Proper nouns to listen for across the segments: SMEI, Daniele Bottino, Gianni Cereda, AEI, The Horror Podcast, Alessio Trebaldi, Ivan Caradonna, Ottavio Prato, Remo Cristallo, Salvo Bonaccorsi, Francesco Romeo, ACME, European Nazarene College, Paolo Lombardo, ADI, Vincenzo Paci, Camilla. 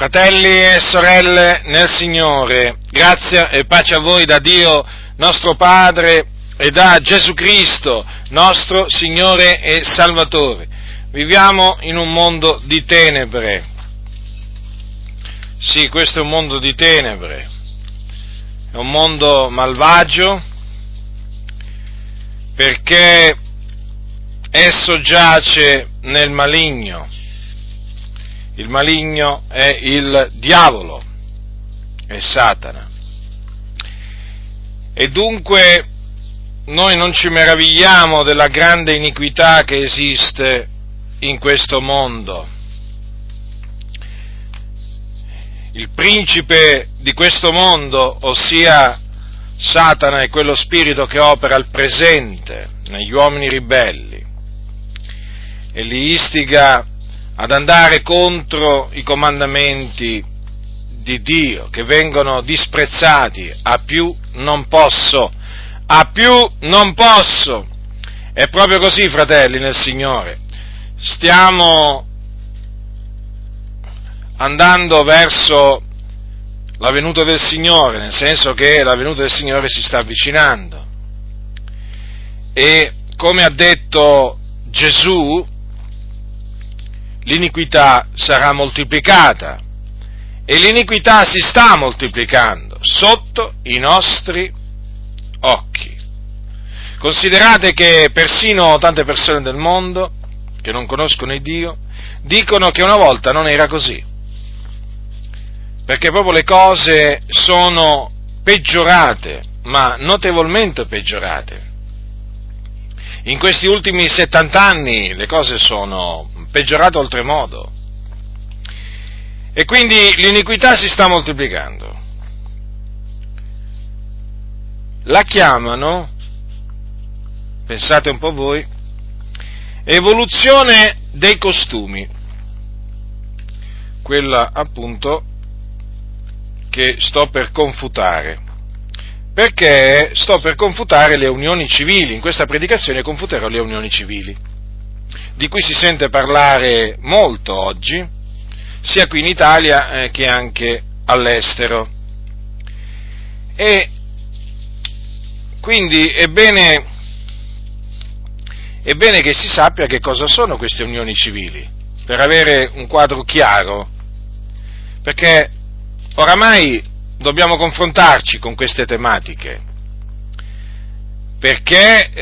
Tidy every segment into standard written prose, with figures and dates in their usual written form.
Fratelli e sorelle nel Signore, grazia e pace a voi da Dio nostro Padre e da Gesù Cristo, nostro Signore e Salvatore. Viviamo in un mondo di tenebre. Sì, questo è un mondo di tenebre. È un mondo malvagio perché esso giace nel maligno. Il maligno è il diavolo, è Satana. E dunque noi non ci meravigliamo della grande iniquità che esiste in questo mondo. Il principe di questo mondo, ossia Satana, è quello spirito che opera al presente negli uomini ribelli e li istiga ad andare contro i comandamenti di Dio, che vengono disprezzati a più non posso. È proprio così, fratelli nel Signore, stiamo andando verso la venuta del Signore, nel senso che la venuta del Signore si sta avvicinando, e come ha detto Gesù, l'iniquità sarà moltiplicata, e l'iniquità si sta moltiplicando sotto i nostri occhi. Considerate che persino tante persone del mondo che non conoscono il Dio dicono che una volta non era così, perché proprio le cose sono peggiorate, ma notevolmente peggiorate. In questi ultimi 70 anni le cose sono peggiorate oltremodo, e quindi l'iniquità si sta moltiplicando. La chiamano, pensate un po' voi, evoluzione dei costumi, quella appunto che sto per confutare. Perché sto per confutare le unioni civili, in questa predicazione confuterò le unioni civili, di cui si sente parlare molto oggi, sia qui in Italia che anche all'estero. E quindi è bene che si sappia che cosa sono queste unioni civili, per avere un quadro chiaro, perché oramai dobbiamo confrontarci con queste tematiche, perché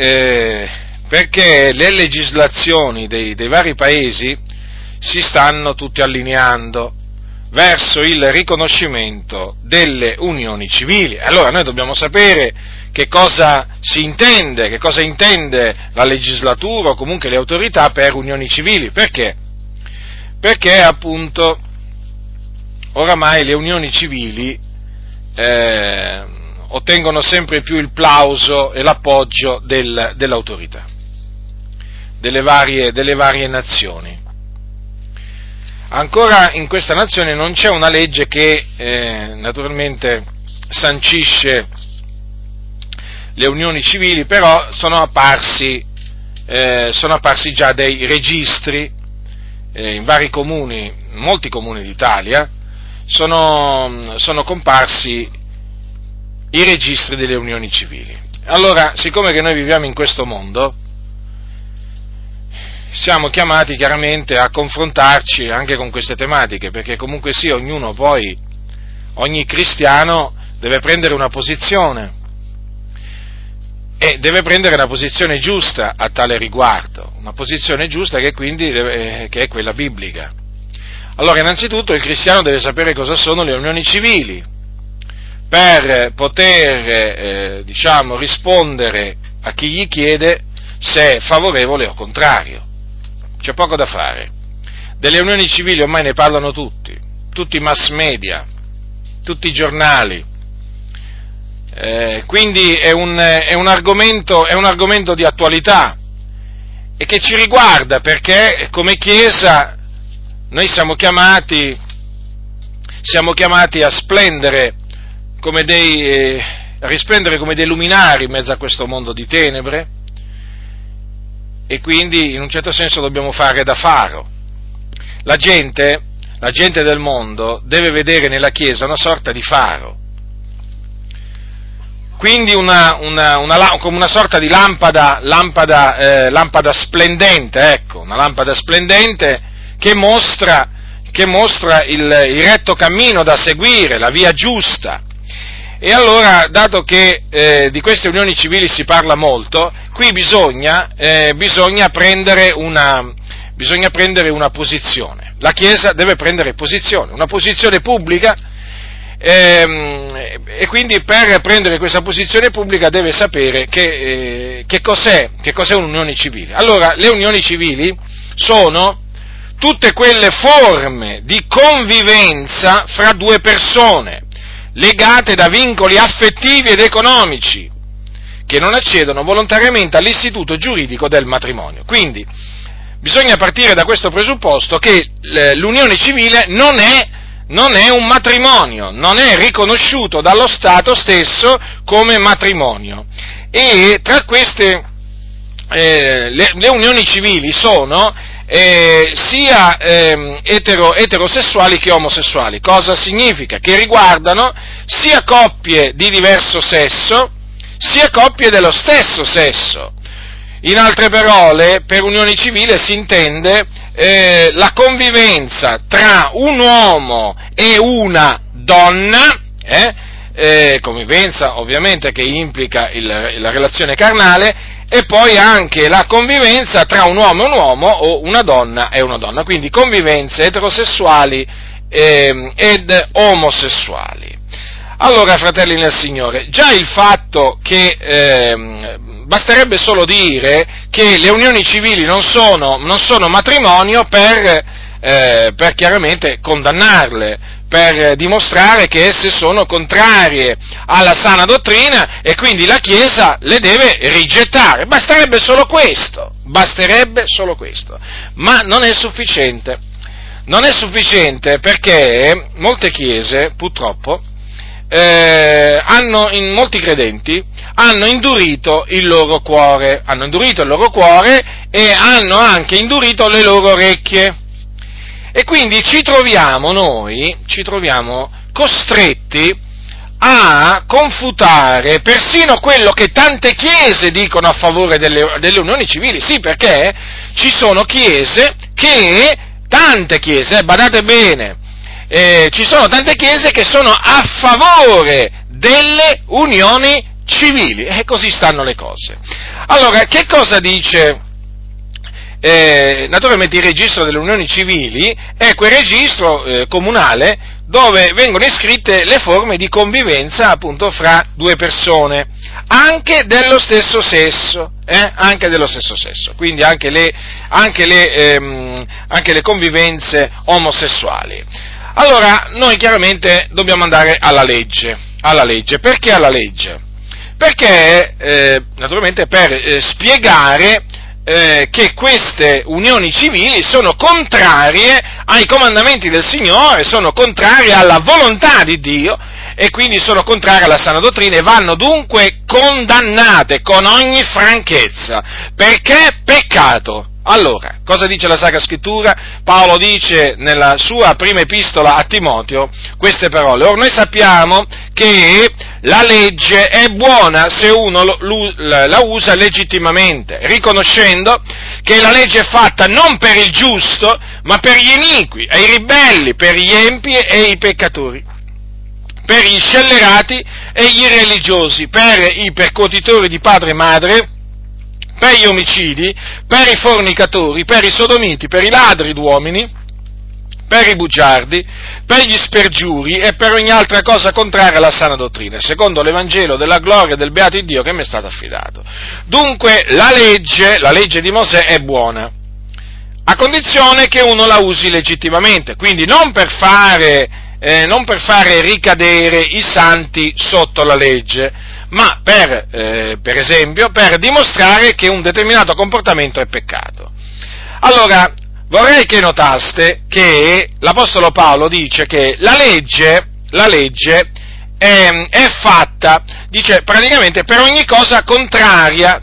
le legislazioni dei vari paesi si stanno tutti allineando verso il riconoscimento delle unioni civili. Allora noi dobbiamo sapere che cosa si intende, che cosa intende la legislatura o comunque le autorità per unioni civili. Perché? Perché appunto oramai le unioni civili ottengono sempre più il plauso e l'appoggio dell'autorità, delle varie nazioni. Ancora in questa nazione non c'è una legge che naturalmente sancisce le unioni civili, però sono apparsi già dei registri in vari comuni, in molti comuni d'Italia. Sono comparsi i registri delle unioni civili. Allora, siccome che noi viviamo in questo mondo, siamo chiamati chiaramente a confrontarci anche con queste tematiche, perché comunque sì, ogni cristiano deve prendere una posizione, e deve prendere una posizione giusta a tale riguardo, una posizione giusta che quindi che è quella biblica. Allora, innanzitutto, il cristiano deve sapere cosa sono le unioni civili, per poter, rispondere a chi gli chiede se è favorevole o contrario. C'è poco da fare. Delle unioni civili ormai ne parlano tutti i mass media, tutti i giornali, quindi è un argomento di attualità, e che ci riguarda, perché come Chiesa noi siamo chiamati a splendere a risplendere come dei luminari in mezzo a questo mondo di tenebre, e quindi in un certo senso dobbiamo fare da faro. La gente la gente del mondo deve vedere nella Chiesa una sorta di faro, quindi come una sorta di lampada splendente, ecco, una lampada splendente che mostra il retto cammino da seguire, la via giusta. E allora, dato che di queste unioni civili si parla molto, qui bisogna prendere una posizione. La Chiesa deve prendere posizione, una posizione pubblica, e quindi per prendere questa posizione pubblica deve sapere che cos'è un'unione civile. Allora, le unioni civili sono tutte quelle forme di convivenza fra due persone, legate da vincoli affettivi ed economici, che non accedono volontariamente all'istituto giuridico del matrimonio. Quindi bisogna partire da questo presupposto che l'unione civile non è un matrimonio, non è riconosciuto dallo Stato stesso come matrimonio. E tra queste le unioni civili sono sia eterosessuali che omosessuali. Cosa significa? Che riguardano sia coppie di diverso sesso, sia coppie dello stesso sesso. In altre parole, per unione civile si intende la convivenza tra un uomo e una donna, convivenza ovviamente che implica la relazione carnale, e poi anche la convivenza tra un uomo e un uomo, o una donna e una donna, quindi convivenze eterosessuali ed omosessuali. Allora, fratelli nel Signore, già il fatto che basterebbe solo dire che le unioni civili non sono matrimonio per chiaramente condannarle, per dimostrare che esse sono contrarie alla sana dottrina e quindi la Chiesa le deve rigettare. Basterebbe solo questo, ma non è sufficiente. Non è sufficiente perché molte Chiese, purtroppo, molti credenti hanno indurito il loro cuore, e hanno anche indurito le loro orecchie. E quindi ci troviamo costretti a confutare persino quello che tante chiese dicono a favore delle unioni civili. Sì, perché ci sono tante chiese che sono a favore delle unioni civili, e così stanno le cose. Allora, che cosa dice? Naturalmente il registro delle unioni civili è quel registro comunale dove vengono iscritte le forme di convivenza, appunto, fra due persone, anche dello stesso sesso, quindi anche le convivenze omosessuali. Allora, noi chiaramente dobbiamo andare alla legge. Perché alla legge? Perché naturalmente per spiegare che queste unioni civili sono contrarie ai comandamenti del Signore, sono contrarie alla volontà di Dio e quindi sono contrarie alla sana dottrina e vanno dunque condannate con ogni franchezza, perché peccato. Allora, cosa dice la Sacra Scrittura? Paolo dice nella sua prima epistola a Timoteo queste parole: or noi sappiamo che la legge è buona se uno la usa legittimamente, riconoscendo che la legge è fatta non per il giusto, ma per gli iniqui e i ribelli, per gli empi e i peccatori, per gli scellerati e gli religiosi, per i percuotitori di padre e madre, per gli omicidi, per i fornicatori, per i sodomiti, per i ladri d'uomini, per i bugiardi, per gli spergiuri e per ogni altra cosa contraria alla sana dottrina, secondo l'Evangelo della gloria del beato Dio che mi è stato affidato. Dunque la legge di Mosè è buona, a condizione che uno la usi legittimamente, quindi non per fare ricadere i santi sotto la legge, ma per esempio, per dimostrare che un determinato comportamento è peccato. Allora, vorrei che notaste che l'Apostolo Paolo dice che la legge è fatta, dice praticamente, per ogni cosa contraria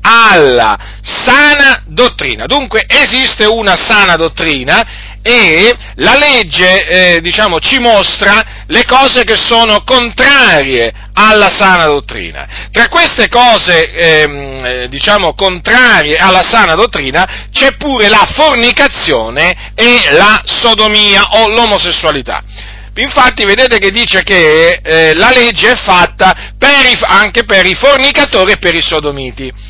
alla sana dottrina. Dunque esiste una sana dottrina e la legge, ci mostra le cose che sono contrarie alla sana dottrina. Tra queste cose, contrarie alla sana dottrina, c'è pure la fornicazione e la sodomia o l'omosessualità. Infatti vedete che dice che la legge è fatta anche per i fornicatori e per i sodomiti.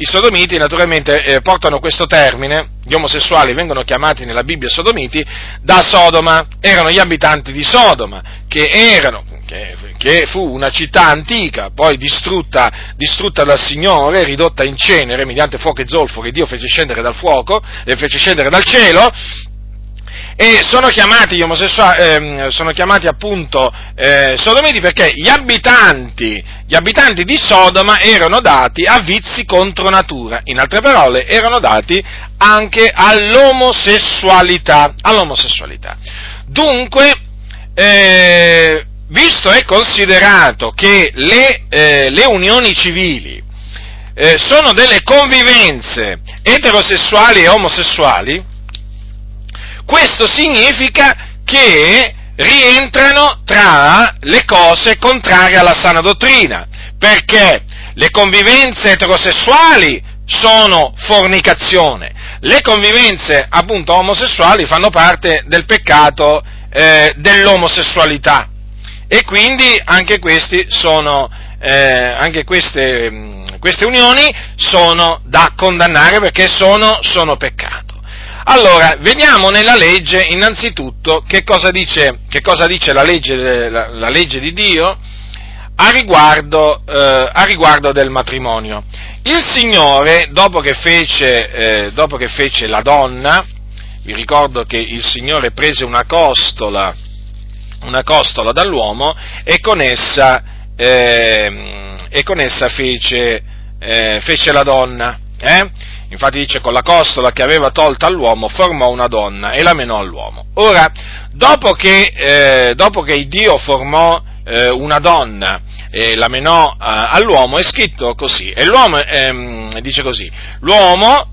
I sodomiti naturalmente portano questo termine, gli omosessuali vengono chiamati nella Bibbia sodomiti da Sodoma, erano gli abitanti di Sodoma, che fu una città antica, poi distrutta dal Signore, ridotta in cenere mediante fuoco e zolfo che Dio fece scendere dal fuoco, le fece scendere dal cielo. E sono chiamati appunto sodomiti perché gli abitanti di Sodoma erano dati a vizi contro natura, in altre parole erano dati anche all'omosessualità. Dunque, visto e considerato che le unioni civili sono delle convivenze eterosessuali e omosessuali, questo significa che rientrano tra le cose contrarie alla sana dottrina, perché le convivenze eterosessuali sono fornicazione, le convivenze appunto omosessuali fanno parte del peccato dell'omosessualità e quindi queste unioni sono da condannare perché sono peccato. Allora, vediamo nella legge innanzitutto che cosa dice la legge di Dio a riguardo del matrimonio. Il Signore, dopo che fece la donna, vi ricordo che il Signore prese una costola dall'uomo e con essa fece la donna. Infatti dice, con la costola che aveva tolta all'uomo formò una donna e la menò all'uomo. Ora, dopo che Dio formò una donna e la menò all'uomo, è scritto così, e l'uomo dice così: l'uomo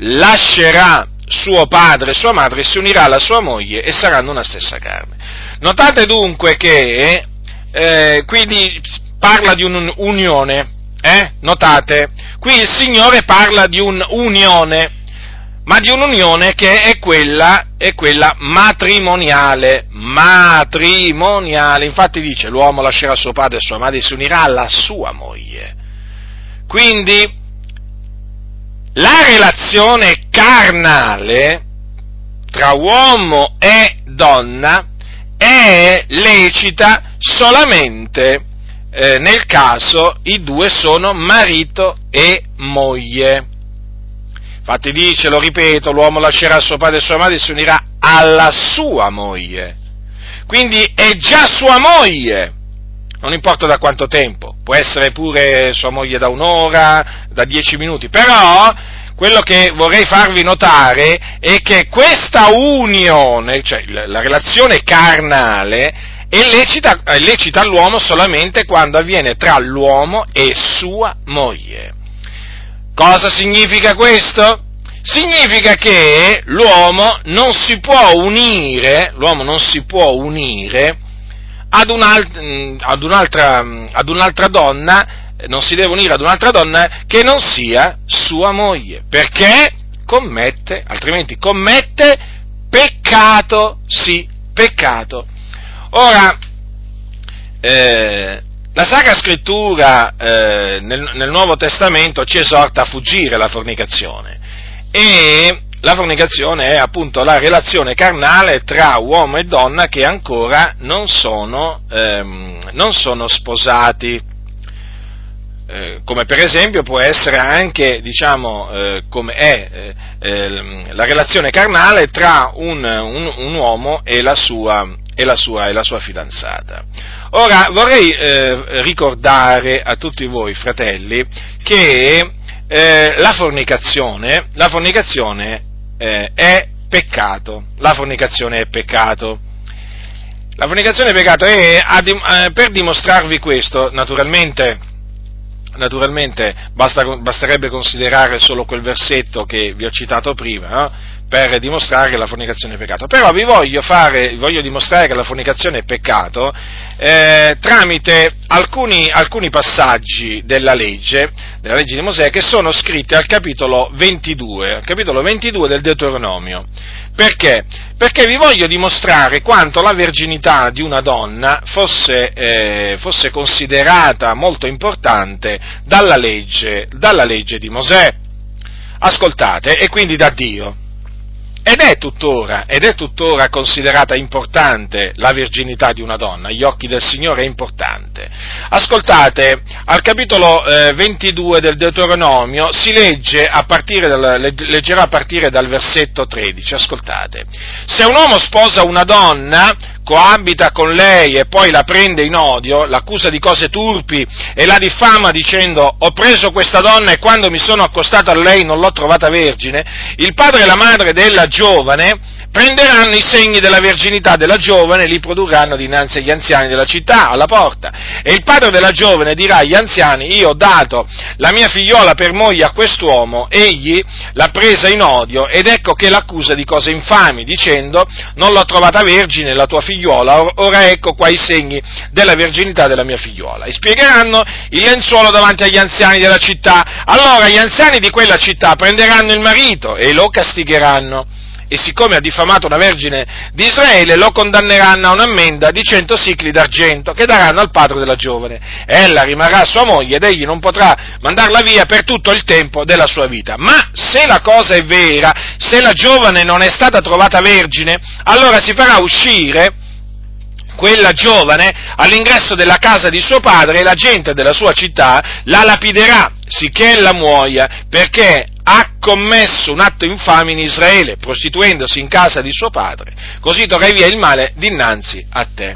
lascerà suo padre e sua madre, si unirà alla sua moglie e saranno una stessa carne. Notate dunque che quindi parla di un'unione. Notate, qui il Signore parla di un'unione, ma di un'unione che è quella matrimoniale. Infatti dice: l'uomo lascerà suo padre e sua madre e si unirà alla sua moglie. Quindi la relazione carnale tra uomo e donna è lecita solamente nel caso i due sono marito e moglie. Infatti dice, lo ripeto, l'uomo lascerà suo padre e sua madre e si unirà alla sua moglie. Quindi è già sua moglie, non importa da quanto tempo, può essere pure sua moglie da un'ora, da 10 minuti, però quello che vorrei farvi notare è che questa unione, cioè la relazione carnale, è lecita all'uomo solamente quando avviene tra l'uomo e sua moglie. Cosa significa questo? Significa che l'uomo non si può unire ad un'altra donna, non si deve unire ad un'altra donna che non sia sua moglie, perché altrimenti commette peccato. Ora, la Sacra Scrittura nel Nuovo Testamento ci esorta a fuggire la fornicazione, e la fornicazione è appunto la relazione carnale tra uomo e donna che ancora non sono sposati, come per esempio può essere anche, come è la relazione carnale tra un uomo e la sua fidanzata. Ora vorrei ricordare a tutti voi, fratelli, che la fornicazione è peccato. La fornicazione è peccato e per dimostrarvi questo, naturalmente basterebbe considerare solo quel versetto che vi ho citato prima, no? per dimostrare che la fornicazione è peccato. Però vi voglio dimostrare che la fornicazione è peccato tramite alcuni passaggi della legge di Mosè, che sono scritti al capitolo 22 del Deuteronomio. Perché? Perché vi voglio dimostrare quanto la verginità di una donna fosse considerata molto importante dalla legge di Mosè. Ascoltate, e quindi da Dio. Ed è tuttora considerata importante la verginità di una donna, agli occhi del Signore è importante. Ascoltate, al capitolo 22 del Deuteronomio si leggerà a partire dal versetto 13, ascoltate. Se un uomo sposa una donna, coabita con lei e poi la prende in odio, l'accusa di cose turpi e la diffama dicendo: ho preso questa donna e quando mi sono accostato a lei non l'ho trovata vergine, il padre e la madre della giovane prenderanno i segni della verginità della giovane e li produrranno dinanzi agli anziani della città, alla porta. E il padre della giovane dirà agli anziani: io ho dato la mia figliola per moglie a quest'uomo, egli l'ha presa in odio ed ecco che l'accusa di cose infami, dicendo: non l'ho trovata vergine, la tua figliola, ora ecco qua i segni della verginità della mia figliola. E spiegheranno il lenzuolo davanti agli anziani della città. Allora gli anziani di quella città prenderanno il marito e lo castigheranno. E siccome ha diffamato una vergine di Israele, lo condanneranno a un'ammenda di 100 sicli d'argento che daranno al padre della giovane. Ella rimarrà sua moglie ed egli non potrà mandarla via per tutto il tempo della sua vita. Ma se la cosa è vera, se la giovane non è stata trovata vergine, allora si farà uscire quella giovane all'ingresso della casa di suo padre e la gente della sua città la lapiderà, sicché ella muoia, perché ha commesso un atto infame in Israele, prostituendosi in casa di suo padre, così torrai via il male dinanzi a te.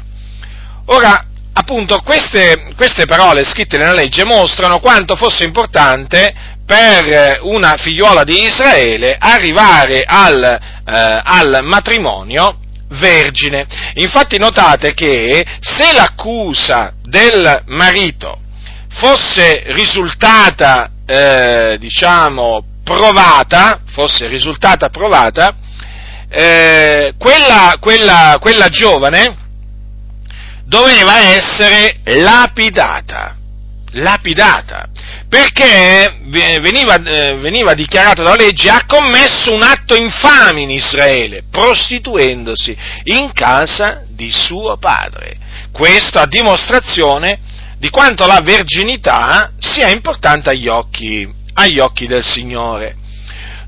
Ora, appunto, queste parole scritte nella legge mostrano quanto fosse importante per una figliuola di Israele arrivare al matrimonio vergine. Infatti notate che se l'accusa del marito fosse risultata, provata, quella giovane doveva essere lapidata, perché veniva dichiarato dalla legge: ha commesso un atto infame in Israele, prostituendosi in casa di suo padre. Questo a dimostrazione di quanto la verginità sia importante agli occhi del Signore.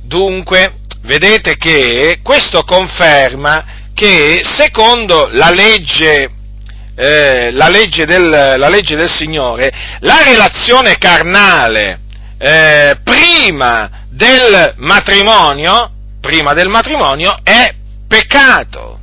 Dunque, vedete che questo conferma che secondo la legge del Signore, la relazione carnale prima del matrimonio è peccato,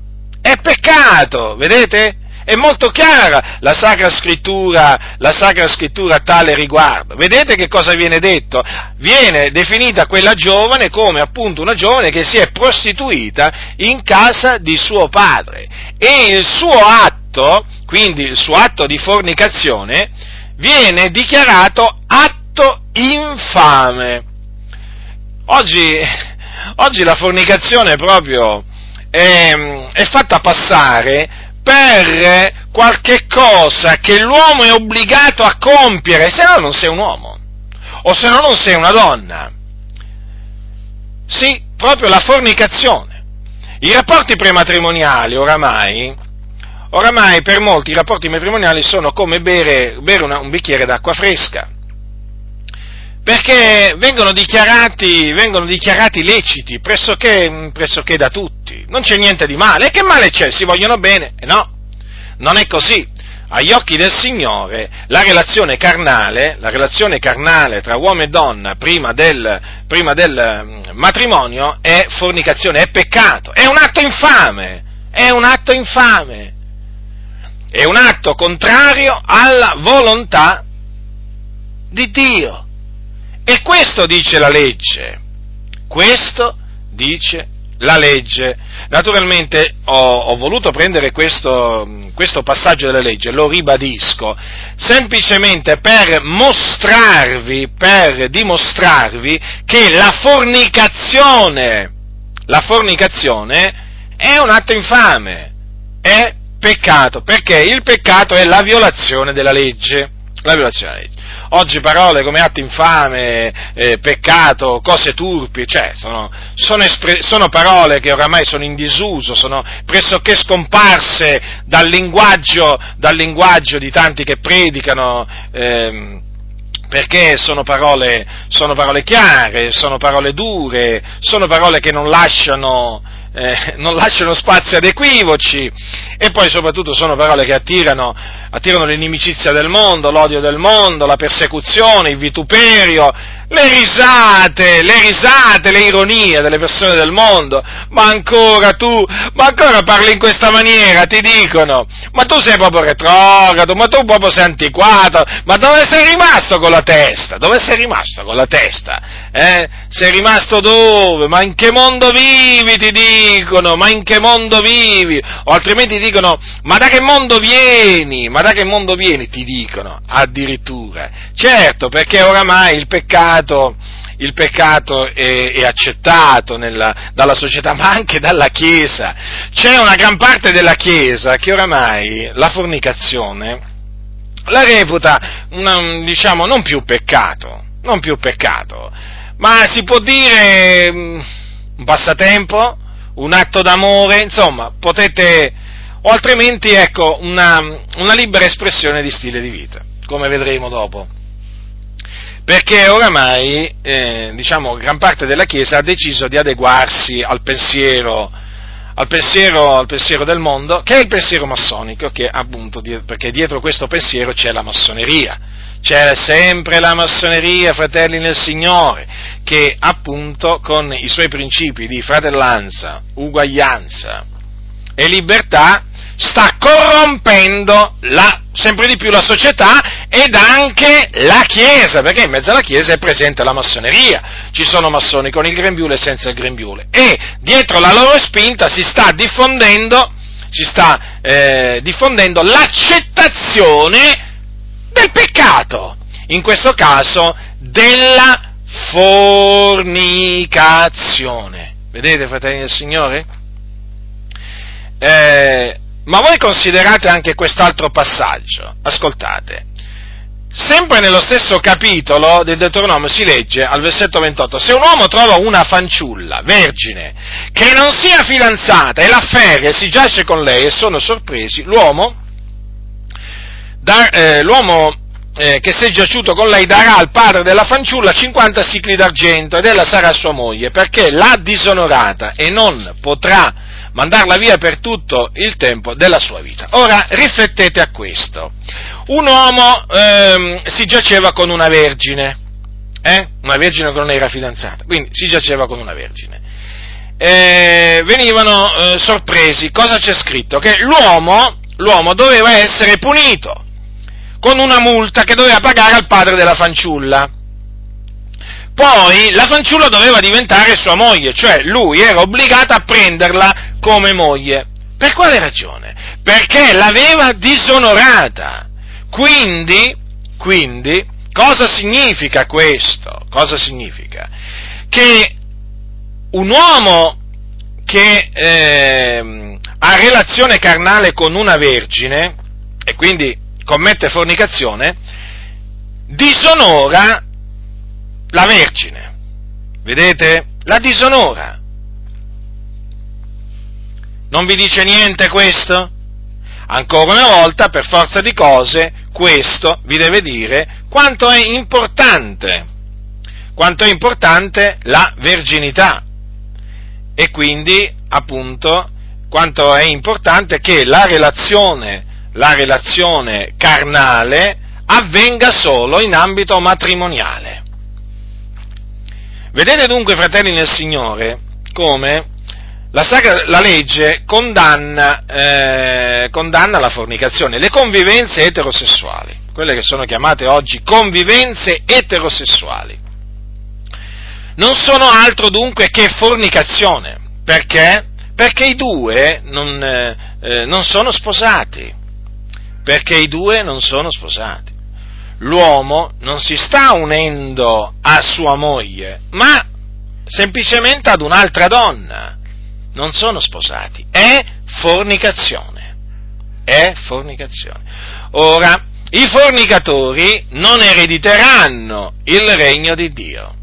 vedete? È molto chiara la Sacra Scrittura a tale riguardo. Vedete che cosa viene detto? Viene definita quella giovane come appunto una giovane che si è prostituita in casa di suo padre, e il suo atto di fornicazione viene dichiarato atto infame. Oggi la fornicazione proprio è fatta passare per qualche cosa che l'uomo è obbligato a compiere, se no non sei un uomo, o se no non sei una donna. Sì, proprio la fornicazione. I rapporti prematrimoniali, oramai per molti i rapporti matrimoniali sono come bere un bicchiere d'acqua fresca, perché vengono dichiarati leciti pressoché da tutti. Non c'è niente di male. E che male c'è? Si vogliono bene? No, non è così. Agli occhi del Signore la relazione carnale tra uomo e donna prima del matrimonio è fornicazione, è peccato, è un atto infame, è un atto contrario alla volontà di Dio. E questo dice la legge. Naturalmente ho voluto prendere questo passaggio della legge, lo ribadisco, semplicemente per dimostrarvi che la fornicazione la fornicazione è un atto infame, è peccato, perché il peccato è la violazione della legge, la violazione della legge. Oggi parole come atto infame, peccato, cose turpi, cioè sono parole che oramai sono in disuso, sono pressoché scomparse dal linguaggio di tanti che predicano, perché sono parole chiare, sono parole dure, sono parole che non lasciano spazio ad equivoci, e poi soprattutto sono parole che attirano l'inimicizia del mondo, l'odio del mondo, la persecuzione, il vituperio, le risate, le ironie delle persone del mondo. Ma ancora parli in questa maniera, ti dicono, ma tu sei proprio retrogrado, ma tu proprio sei antiquato, ma dove sei rimasto con la testa? Sei rimasto dove? Ma in che mondo vivi, ti dicono, o altrimenti dicono, ma da che mondo vieni, ti dicono, addirittura. Certo, perché oramai il peccato è accettato dalla società, ma anche dalla Chiesa. C'è una gran parte della Chiesa che oramai la fornicazione la reputa, diciamo, non più peccato, ma si può dire un passatempo, un atto d'amore, insomma, potete, o altrimenti, ecco, una libera espressione di stile di vita, come vedremo dopo. Perché oramai, diciamo, gran parte della Chiesa ha deciso di adeguarsi al pensiero del mondo, che è il pensiero massonico, che appunto, perché dietro questo pensiero c'è la massoneria, c'è sempre la massoneria, fratelli nel Signore, che appunto con i suoi principi di fratellanza, uguaglianza e libertà sta corrompendo sempre di più la società ed anche la Chiesa, perché in mezzo alla Chiesa è presente la massoneria, ci sono massoni con il grembiule e senza il grembiule, e dietro la loro spinta si sta diffondendo l'accettazione del peccato, in questo caso della fornicazione. Vedete, fratelli del Signore? Ma voi considerate anche quest'altro passaggio, ascoltate, sempre nello stesso capitolo del Deuteronomio si legge al versetto 28, se un uomo trova una fanciulla vergine che non sia fidanzata e l'afferra e si giace con lei e sono sorpresi, l'uomo che si è giaciuto con lei darà al padre della fanciulla 50 sicli d'argento ed ella sarà sua moglie, perché l'ha disonorata e non potrà mandarla via per tutto il tempo della sua vita. Ora, riflettete a questo. Un uomo si giaceva con una vergine, una vergine che non era fidanzata, quindi si giaceva con una vergine. Venivano sorpresi. Cosa c'è scritto? Che l'uomo doveva essere punito con una multa che doveva pagare al padre della fanciulla. Poi la fanciulla doveva diventare sua moglie, cioè lui era obbligato a prenderla come moglie. Per quale ragione? Perché l'aveva disonorata. Quindi, cosa significa questo? Cosa significa? Che un uomo che ha relazione carnale con una vergine, e quindi commette fornicazione, disonora la vergine, vedete? La disonora. Non vi dice niente questo? Ancora una volta, per forza di cose, questo vi deve dire quanto è importante la verginità, e quindi, appunto, quanto è importante che la relazione carnale avvenga solo in ambito matrimoniale. Vedete dunque, fratelli nel Signore, come la legge condanna la fornicazione, le convivenze eterosessuali, quelle che sono chiamate oggi convivenze eterosessuali. Non sono altro dunque che fornicazione, perché? Perché i due non sono sposati, L'uomo non si sta unendo a sua moglie, ma semplicemente ad un'altra donna, non sono sposati, è fornicazione. Ora, i fornicatori non erediteranno il regno di Dio,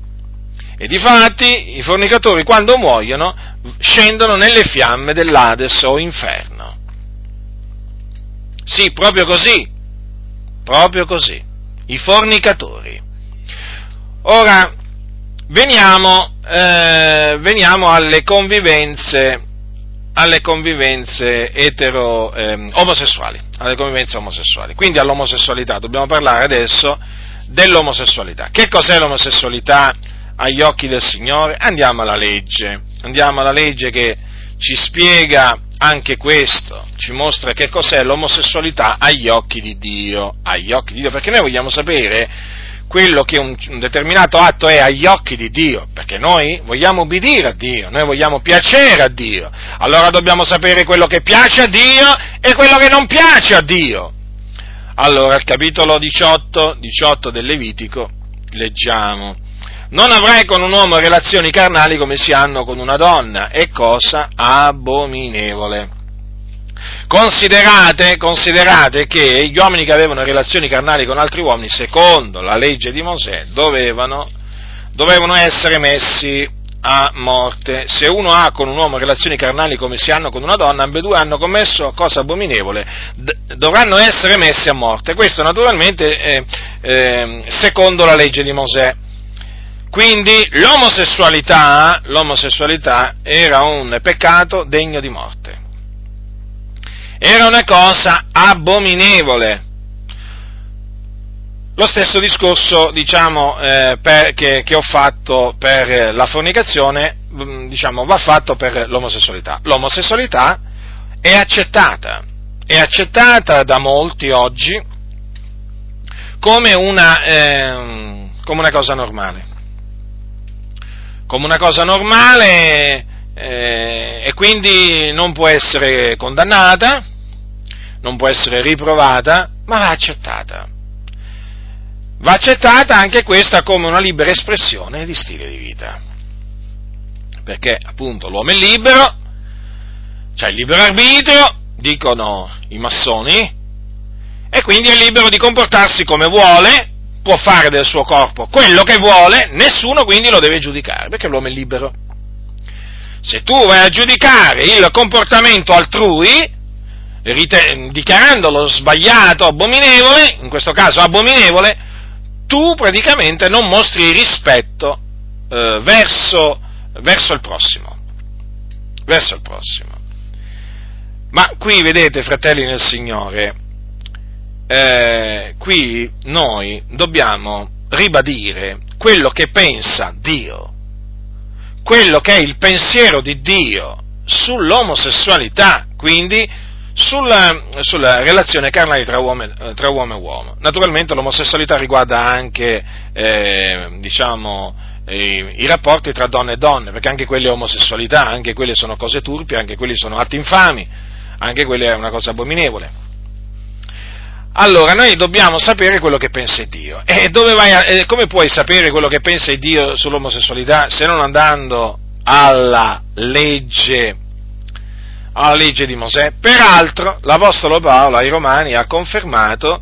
e difatti i fornicatori quando muoiono scendono nelle fiamme dell'Ades o inferno. Sì, proprio così, i fornicatori. Ora, veniamo alle convivenze omosessuali. Quindi all'omosessualità, dobbiamo parlare adesso dell'omosessualità. Che cos'è l'omosessualità agli occhi del Signore? Andiamo alla legge che ci spiega anche questo, ci mostra che cos'è l'omosessualità agli occhi di Dio, perché noi vogliamo sapere quello che un determinato atto è agli occhi di Dio, perché noi vogliamo obbedire a Dio, noi vogliamo piacere a Dio, allora dobbiamo sapere quello che piace a Dio e quello che non piace a Dio. Allora, al capitolo 18 del Levitico, leggiamo: non avrai con un uomo relazioni carnali come si hanno con una donna, è cosa abominevole. Considerate che gli uomini che avevano relazioni carnali con altri uomini, secondo la legge di Mosè, dovevano essere messi a morte. Se uno ha con un uomo relazioni carnali come si hanno con una donna, ambedue hanno commesso cosa abominevole, dovranno essere messi a morte. Questo naturalmente secondo la legge di Mosè. Quindi l'omosessualità era un peccato degno di morte. Era una cosa abominevole. Lo stesso discorso, che ho fatto per la fornicazione, va fatto per l'omosessualità. L'omosessualità è accettata da molti oggi come una cosa normale, e quindi non può essere condannata, non può essere riprovata, ma va accettata anche questa come una libera espressione di stile di vita, perché appunto l'uomo è libero, c'è il libero arbitrio, dicono i massoni, e quindi è libero di comportarsi come vuole, può fare del suo corpo quello che vuole, nessuno quindi lo deve giudicare, perché l'uomo è libero. Se tu vai a giudicare il comportamento altrui, dichiarandolo sbagliato, abominevole, in questo caso abominevole, tu praticamente non mostri rispetto verso il prossimo. Ma qui, vedete, fratelli nel Signore, qui noi dobbiamo ribadire quello che pensa Dio, quello che è il pensiero di Dio sull'omosessualità, quindi sulla relazione carnale tra uomo e uomo. Naturalmente l'omosessualità riguarda anche i rapporti tra donne e donne, perché anche quelle è omosessualità, anche quelle sono cose turpi, anche quelli sono atti infami, anche quelle è una cosa abominevole. Allora, noi dobbiamo sapere quello che pensa Dio. E come puoi sapere quello che pensa Dio sull'omosessualità se non andando alla legge di Mosè? Peraltro, l'Apostolo Paolo ai Romani ha confermato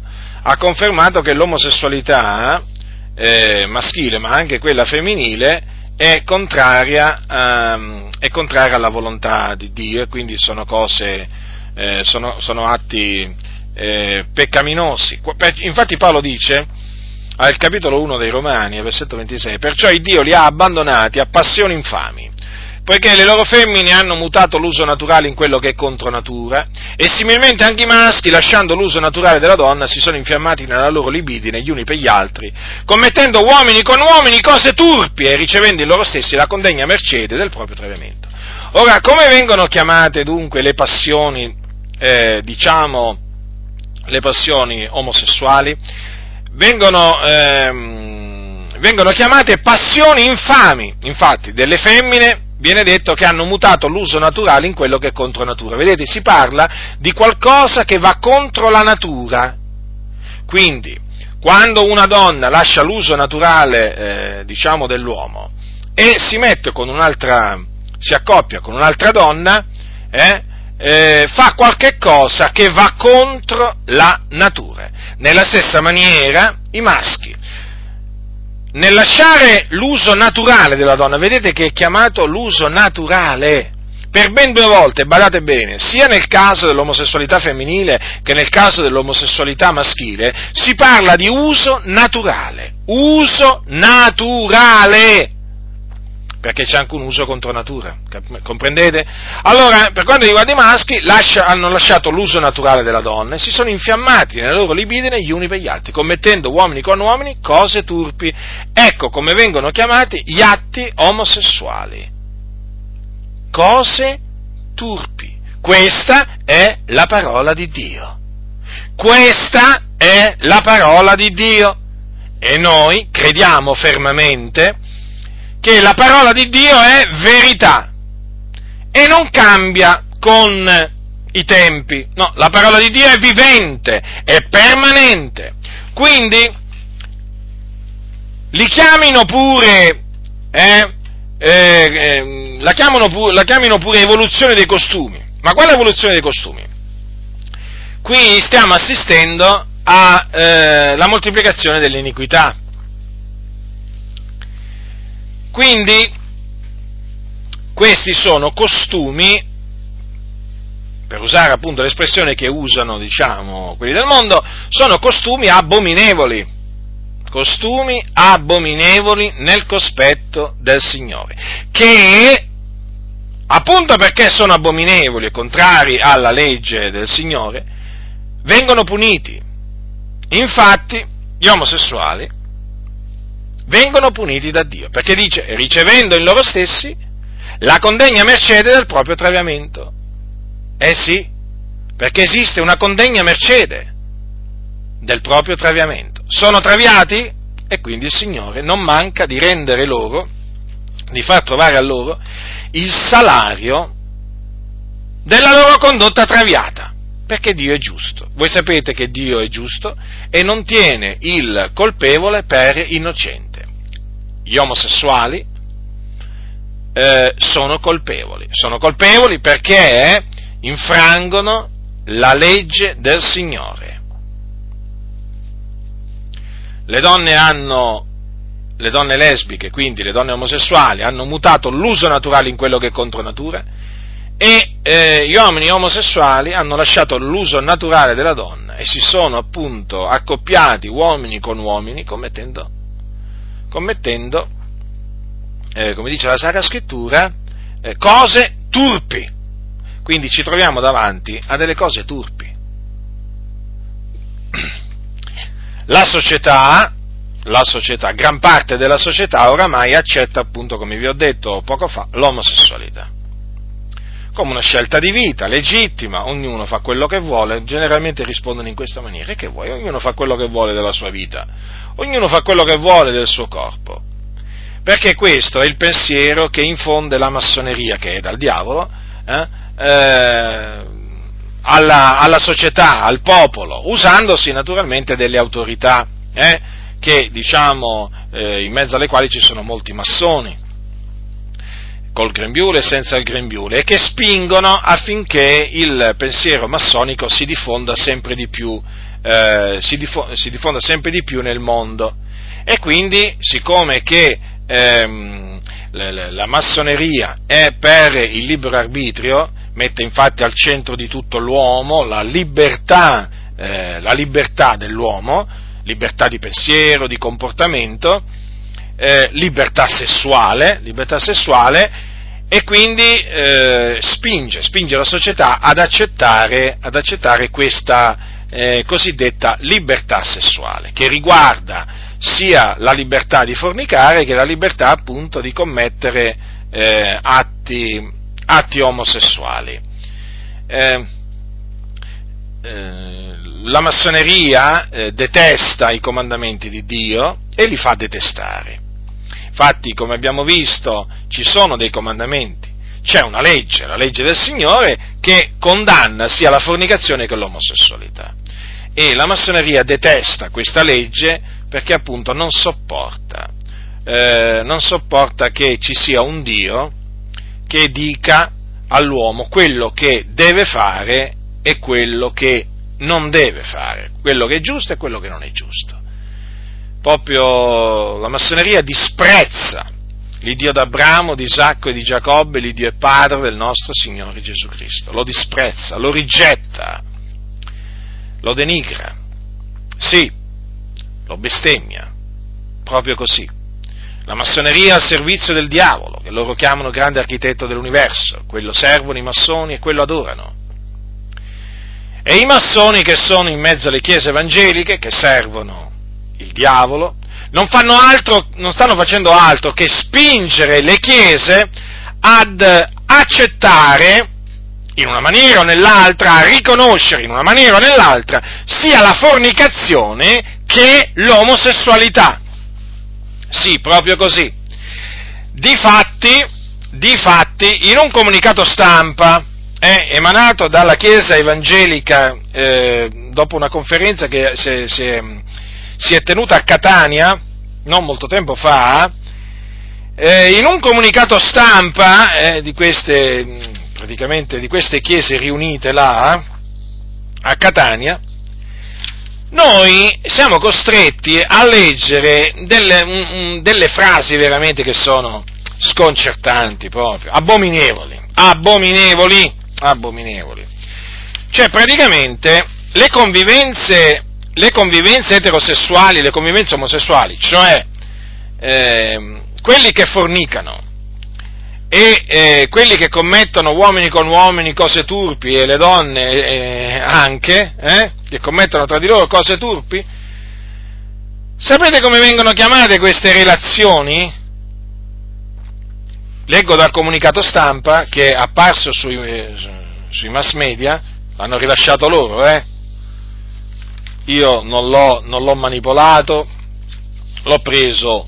che l'omosessualità maschile, ma anche quella femminile, è contraria alla volontà di Dio, e quindi sono atti peccaminosi. Infatti Paolo dice al capitolo 1 dei Romani, al versetto 26: perciò Dio li ha abbandonati a passioni infami, poiché le loro femmine hanno mutato l'uso naturale in quello che è contro natura, e similmente anche i maschi, lasciando l'uso naturale della donna, si sono infiammati nella loro libidine gli uni per gli altri, commettendo uomini con uomini cose turpi e ricevendo in loro stessi la condegna mercede del proprio tradimento. Ora, come vengono chiamate dunque le passioni le passioni omosessuali? Vengono chiamate passioni infami. Infatti delle femmine viene detto che hanno mutato l'uso naturale in quello che è contro natura. Vedete, si parla di qualcosa che va contro la natura. Quindi, quando una donna lascia l'uso naturale dell'uomo e si mette con un'altra, si accoppia con un'altra donna, fa qualche cosa che va contro la natura. Nella stessa maniera i maschi, nel lasciare l'uso naturale della donna, vedete che è chiamato l'uso naturale per ben due volte, badate bene, sia nel caso dell'omosessualità femminile che nel caso dell'omosessualità maschile, si parla di uso naturale, perché c'è anche un uso contro natura, comprendete? Allora, per quanto riguarda i maschi, hanno lasciato l'uso naturale della donna e si sono infiammati nelle loro libidine gli uni per gli altri, commettendo uomini con uomini cose turpi. Ecco come vengono chiamati gli atti omosessuali. Cose turpi. Questa è la parola di Dio. Questa è la parola di Dio. E noi crediamo fermamente che la parola di Dio è verità e non cambia con i tempi. No, la parola di Dio è vivente, è permanente. Quindi li chiamino pure, la chiamino pure evoluzione dei costumi. Ma quale evoluzione dei costumi? Qui stiamo assistendo alla moltiplicazione dell'iniquità. Quindi questi sono costumi, per usare appunto l'espressione che usano, diciamo, quelli del mondo, sono costumi abominevoli nel cospetto del Signore, che appunto perché sono abominevoli e contrari alla legge del Signore, vengono puniti. Infatti gli omosessuali vengono puniti da Dio, perché dice, ricevendo in loro stessi la condegna mercede del proprio traviamento. Eh sì, perché esiste una condegna mercede del proprio traviamento. Sono traviati e quindi il Signore non manca di rendere loro, di far trovare a loro il salario della loro condotta traviata, perché Dio è giusto. Voi sapete che Dio è giusto e non tiene il colpevole per innocente. Gli omosessuali sono colpevoli perché infrangono la legge del Signore. Le donne lesbiche, quindi le donne omosessuali, hanno mutato l'uso naturale in quello che è contro natura, e gli uomini omosessuali hanno lasciato l'uso naturale della donna e si sono appunto accoppiati uomini con uomini, commettendo, come dice la Sacra Scrittura, cose turpi. Quindi ci troviamo davanti a delle cose turpi. La società, gran parte della società oramai accetta, appunto, come vi ho detto poco fa, l'omosessualità come una scelta di vita legittima. Ognuno fa quello che vuole, generalmente rispondono in questa maniera: e che vuoi? Ognuno fa quello che vuole della sua vita. Ognuno fa quello che vuole del suo corpo, perché questo è il pensiero che infonde la massoneria, che è dal diavolo, alla società, al popolo, usandosi naturalmente delle autorità, che diciamo, in mezzo alle quali ci sono molti massoni, col grembiule e senza il grembiule, e che spingono affinché il pensiero massonico si diffonda sempre di più. Si diffonda sempre di più nel mondo, e quindi, siccome che la massoneria è per il libero arbitrio, mette infatti al centro di tutto l'uomo la libertà dell'uomo, libertà di pensiero, di comportamento, libertà sessuale, e quindi spinge la società ad accettare questa cosiddetta libertà sessuale, che riguarda sia la libertà di fornicare che la libertà appunto di commettere atti omosessuali. La massoneria detesta i comandamenti di Dio e li fa detestare. Infatti, come abbiamo visto, ci sono dei comandamenti. C'è una legge, la legge del Signore, che condanna sia la fornicazione che l'omosessualità. E la massoneria detesta questa legge perché appunto non sopporta non sopporta che ci sia un Dio che dica all'uomo quello che deve fare e quello che non deve fare, quello che è giusto e quello che non è giusto. Proprio la massoneria disprezza l'Iddio d'Abramo, di Isacco e di Giacobbe, l'Iddio e Padre del nostro Signore Gesù Cristo, lo disprezza, lo rigetta, lo denigra, sì, lo bestemmia, proprio così. La massoneria al servizio del diavolo, che loro chiamano grande architetto dell'universo, quello servono i massoni e quello adorano. E i massoni che sono in mezzo alle chiese evangeliche, che servono il diavolo, non stanno facendo altro che spingere le chiese ad accettare, in una maniera o nell'altra, a riconoscere in una maniera o nell'altra, sia la fornicazione che l'omosessualità. Sì, proprio così. Difatti, in un comunicato stampa emanato dalla Chiesa Evangelica dopo una conferenza che si è tenuta a Catania non molto tempo fa, in un comunicato stampa di queste chiese riunite là a Catania, noi siamo costretti a leggere delle frasi veramente che sono sconcertanti, proprio abominevoli. Cioè, praticamente le convivenze eterosessuali, le convivenze omosessuali, cioè quelli che fornicano e quelli che commettono uomini con uomini cose turpi, e le donne che commettono tra di loro cose turpi. Sapete come vengono chiamate queste relazioni? Leggo dal comunicato stampa che è apparso sui mass media, l'hanno rilasciato loro, Io non l'ho manipolato, l'ho preso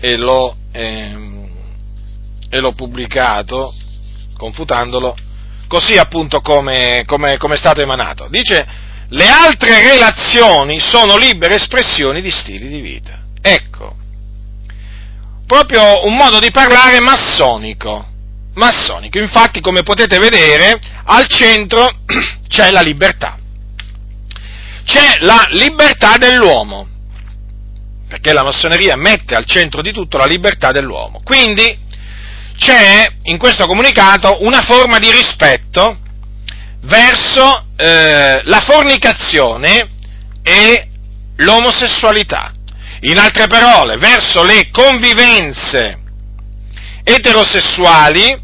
e l'ho pubblicato, confutandolo, così appunto come è stato emanato. Dice: le altre relazioni sono libere espressioni di stili di vita. Ecco, proprio un modo di parlare massonico. Infatti, come potete vedere, al centro c'è la libertà. C'è la libertà dell'uomo, perché la massoneria mette al centro di tutto la libertà dell'uomo. Quindi c'è in questo comunicato una forma di rispetto verso la fornicazione e l'omosessualità, in altre parole, verso le convivenze eterosessuali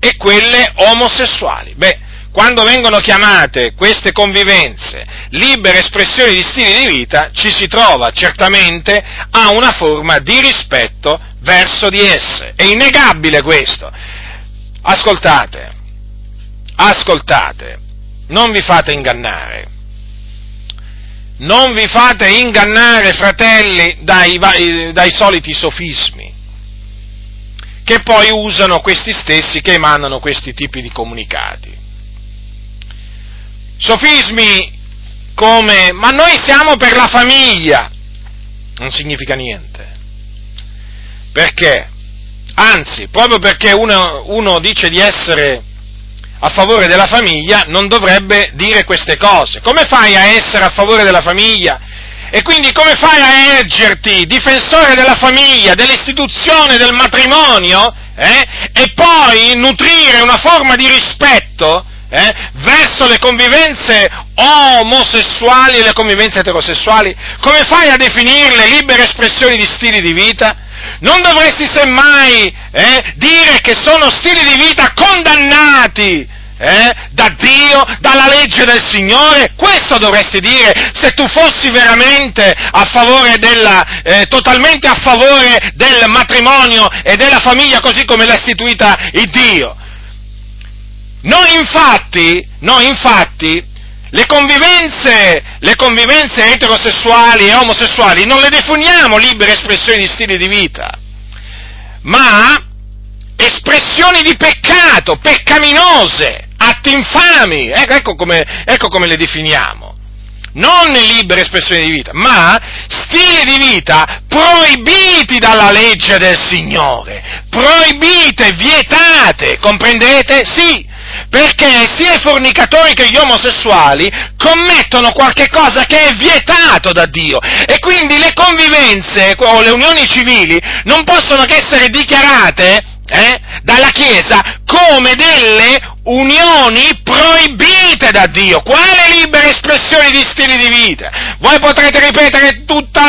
e quelle omosessuali. Beh, quando vengono chiamate queste convivenze libere espressioni di stili di vita, ci si trova certamente a una forma di rispetto verso di esse. È innegabile questo. Ascoltate, non vi fate ingannare, fratelli, dai soliti sofismi che poi usano questi stessi che emanano questi tipi di comunicati. Sofismi come "ma noi siamo per la famiglia" non significa niente, perché, anzi, proprio perché uno dice di essere a favore della famiglia non dovrebbe dire queste cose. Come fai a essere a favore della famiglia? E quindi come fai a ergerti difensore della famiglia, dell'istituzione, del matrimonio, e poi nutrire una forma di rispetto verso le convivenze omosessuali e le convivenze eterosessuali? Come fai a definirle libere espressioni di stili di vita? Non dovresti semmai dire che sono stili di vita condannati da Dio, dalla legge del Signore? Questo dovresti dire, se tu fossi veramente totalmente a favore del matrimonio e della famiglia così come l'ha istituita il Dio. Noi infatti le convivenze eterosessuali e omosessuali non le definiamo libere espressioni di stili di vita, ma espressioni di peccato, peccaminose, atti infami. Ecco come le definiamo. Non libere espressioni di vita, ma stili di vita proibiti dalla legge del Signore, proibite, vietate, comprendete? Sì, perché sia i fornicatori che gli omosessuali commettono qualche cosa che è vietato da Dio, e quindi le convivenze o le unioni civili non possono che essere dichiarate dalla Chiesa come delle unioni proibite da Dio. Quale libera espressione di stili di vita? Voi potrete ripetere tutto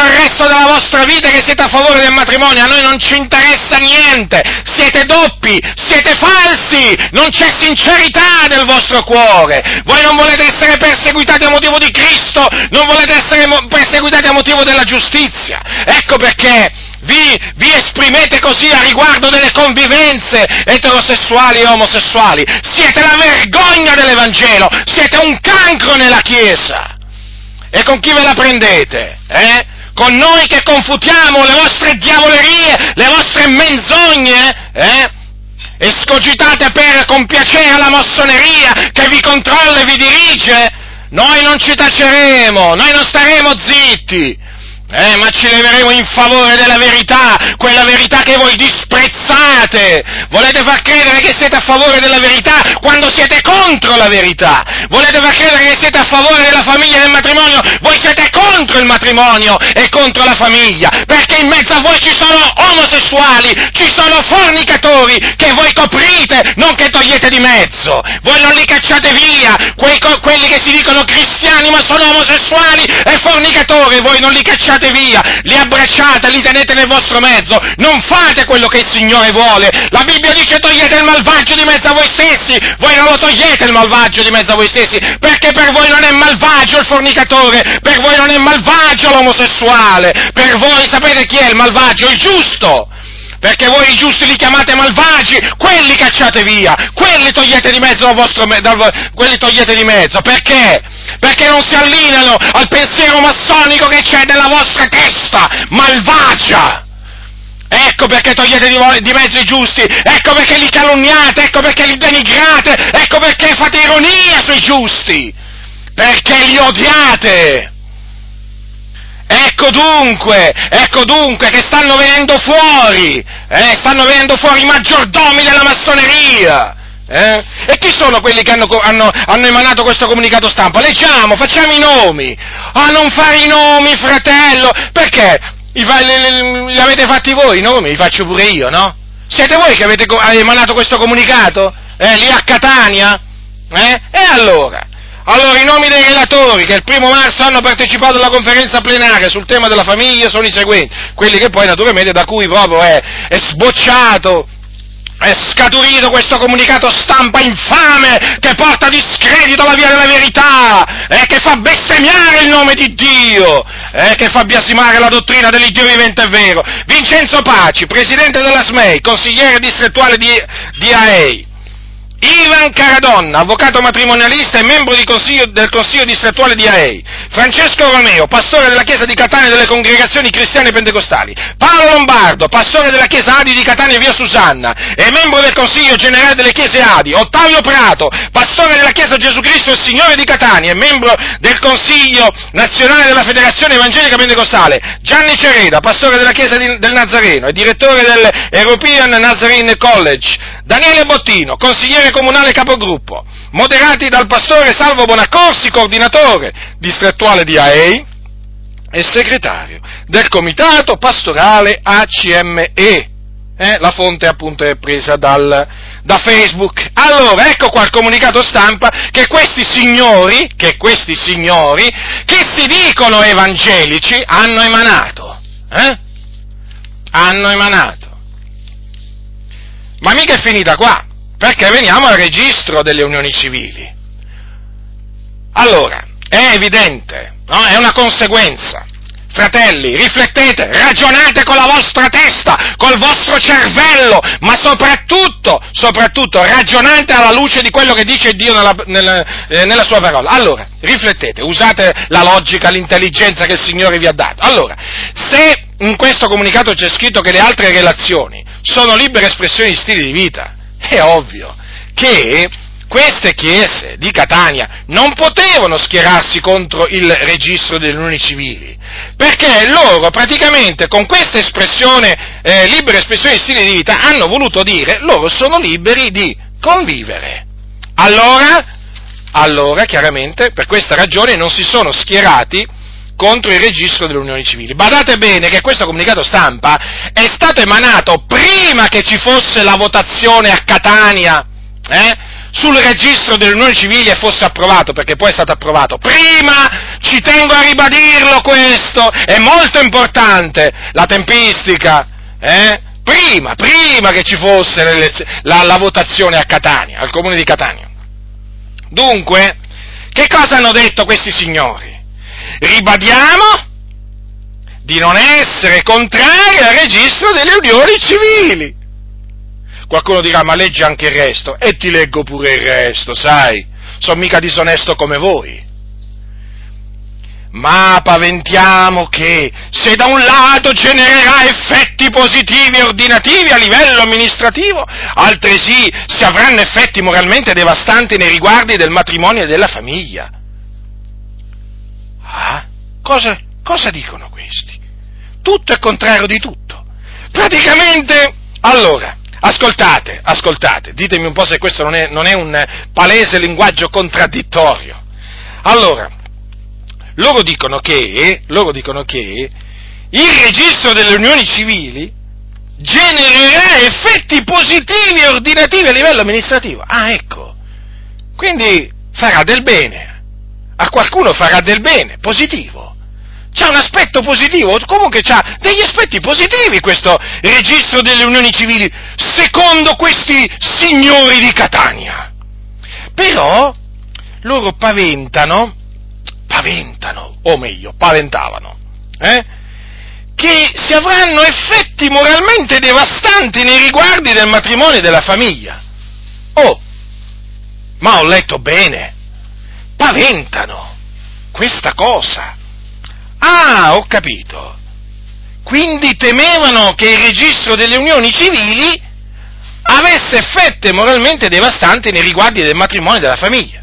il resto della vostra vita che siete a favore del matrimonio, a noi non ci interessa niente, siete doppi, siete falsi, non c'è sincerità nel vostro cuore, voi non volete essere perseguitati a motivo di Cristo, non volete essere perseguitati a motivo della giustizia, ecco perché vi esprimete così a riguardo delle convivenze eterosessuali e omosessuali. Siete la vergogna dell'Evangelo, siete un cancro nella Chiesa. E con chi ve la prendete? Con noi che confutiamo le vostre diavolerie, le vostre menzogne? Escogitate per compiacere la massoneria che vi controlla e vi dirige? Noi non ci taceremo, noi non staremo zitti. Ma ci leveremo in favore della verità, quella verità che voi disprezzate. Volete far credere che siete a favore della verità quando siete contro la verità. Volete far credere che siete a favore della famiglia e del matrimonio, voi siete contro il matrimonio e contro la famiglia, perché in mezzo a voi ci sono omosessuali, ci sono fornicatori che voi coprite, non che togliete di mezzo. Voi non li cacciate via, quelli che si dicono cristiani ma sono omosessuali e fornicatori, voi non li cacciate via, li abbracciate, li tenete nel vostro mezzo, non fate quello che il Signore vuole. La Bibbia dice: togliete il malvagio di mezzo a voi stessi. Voi non lo togliete il malvagio di mezzo a voi stessi, perché per voi non è malvagio il fornicatore, per voi non è malvagio l'omosessuale, per voi sapete chi è il malvagio? Il giusto, perché voi i giusti li chiamate malvagi, quelli cacciate via, quelli togliete di mezzo quelli togliete di mezzo, perché? Perché non si allineano al pensiero massonico che c'è nella vostra testa malvagia. Ecco perché togliete di mezzo i giusti, ecco perché li calunniate, ecco perché li denigrate, ecco perché fate ironia sui giusti, perché li odiate. Ecco dunque che stanno venendo fuori i maggiordomi della massoneria. E chi sono quelli che hanno emanato questo comunicato stampa? Leggiamo, facciamo i nomi. Non fare i nomi, fratello, perché li avete fatti voi i nomi, li faccio pure io, no? Siete voi che avete emanato questo comunicato? Lì a Catania? E allora i nomi dei relatori che il 1° marzo hanno partecipato alla conferenza plenaria sul tema della famiglia sono i seguenti, quelli che poi naturalmente da cui proprio è sbocciato, è scaturito questo comunicato stampa infame che porta discredito alla via della verità, che fa bestemmiare il nome di Dio, che fa biasimare la dottrina dell'Iddio vivente e vero. Vincenzo Paci, presidente della SMEI, consigliere distrettuale di AEI. Ivan Caradonna, avvocato matrimonialista e membro del Consiglio distrettuale di AEI. Francesco Romeo, pastore della Chiesa di Catania e delle congregazioni cristiane pentecostali. Paolo Lombardo, pastore della Chiesa Adi di Catania e via Susanna e membro del Consiglio generale delle Chiese Adi. Ottavio Prato, pastore della Chiesa Gesù Cristo e Signore di Catania e membro del Consiglio nazionale della Federazione Evangelica Pentecostale. Gianni Cereda, pastore della Chiesa del Nazareno e direttore del European Nazarene College. Daniele Bottino, consigliere comunale capogruppo, moderati dal pastore Salvo Bonaccorsi, coordinatore distrettuale di AEI e segretario del comitato pastorale ACME. La fonte appunto è presa da Facebook. Allora, ecco qua il comunicato stampa che questi signori che si dicono evangelici hanno emanato. Hanno emanato. Ma mica è finita qua, perché veniamo al registro delle unioni civili. Allora, è evidente, no? È una conseguenza. Fratelli, riflettete, ragionate con la vostra testa, col vostro cervello, ma soprattutto ragionate alla luce di quello che dice Dio nella sua parola. Allora, riflettete, usate la logica, l'intelligenza che il Signore vi ha dato. Allora, se in questo comunicato c'è scritto che le altre relazioni sono libere espressioni di stili di vita, è ovvio che Queste chiese di Catania non potevano schierarsi contro il registro delle unioni civili, perché loro praticamente con questa espressione, libera espressione di stile di vita, hanno voluto dire loro sono liberi di convivere. Allora chiaramente per questa ragione non si sono schierati contro il registro delle unioni civili. Badate bene che questo comunicato stampa è stato emanato prima che ci fosse la votazione a Catania, sul registro delle unioni civili e fosse approvato, perché poi è stato approvato. Prima, ci tengo a ribadirlo questo, è molto importante la tempistica, prima che ci fosse la votazione a Catania, al comune di Catania. Dunque, che cosa hanno detto questi signori? Ribadiamo di non essere contrari al registro delle unioni civili. Qualcuno dirà, ma leggi anche il resto, e ti leggo pure il resto, sai, sono mica disonesto come voi. Ma paventiamo che, se da un lato genererà effetti positivi e ordinativi a livello amministrativo, altresì si avranno effetti moralmente devastanti nei riguardi del matrimonio e della famiglia. Ah, cosa dicono questi? Tutto è contrario di tutto. Praticamente, allora, ascoltate, ditemi un po' se questo non è un palese linguaggio contraddittorio. Allora, loro dicono che il registro delle unioni civili genererà effetti positivi e ordinativi a livello amministrativo. Ah, ecco, quindi farà del bene, a qualcuno farà del bene, positivo. C'ha un aspetto positivo, comunque c'ha degli aspetti positivi questo registro delle unioni civili, secondo questi signori di Catania. Però loro paventavano, che si avranno effetti moralmente devastanti nei riguardi del matrimonio e della famiglia. Oh, ma ho letto bene, paventano questa cosa. Ah, ho capito. Quindi temevano che il registro delle unioni civili avesse effetti moralmente devastanti nei riguardi del matrimonio e della famiglia.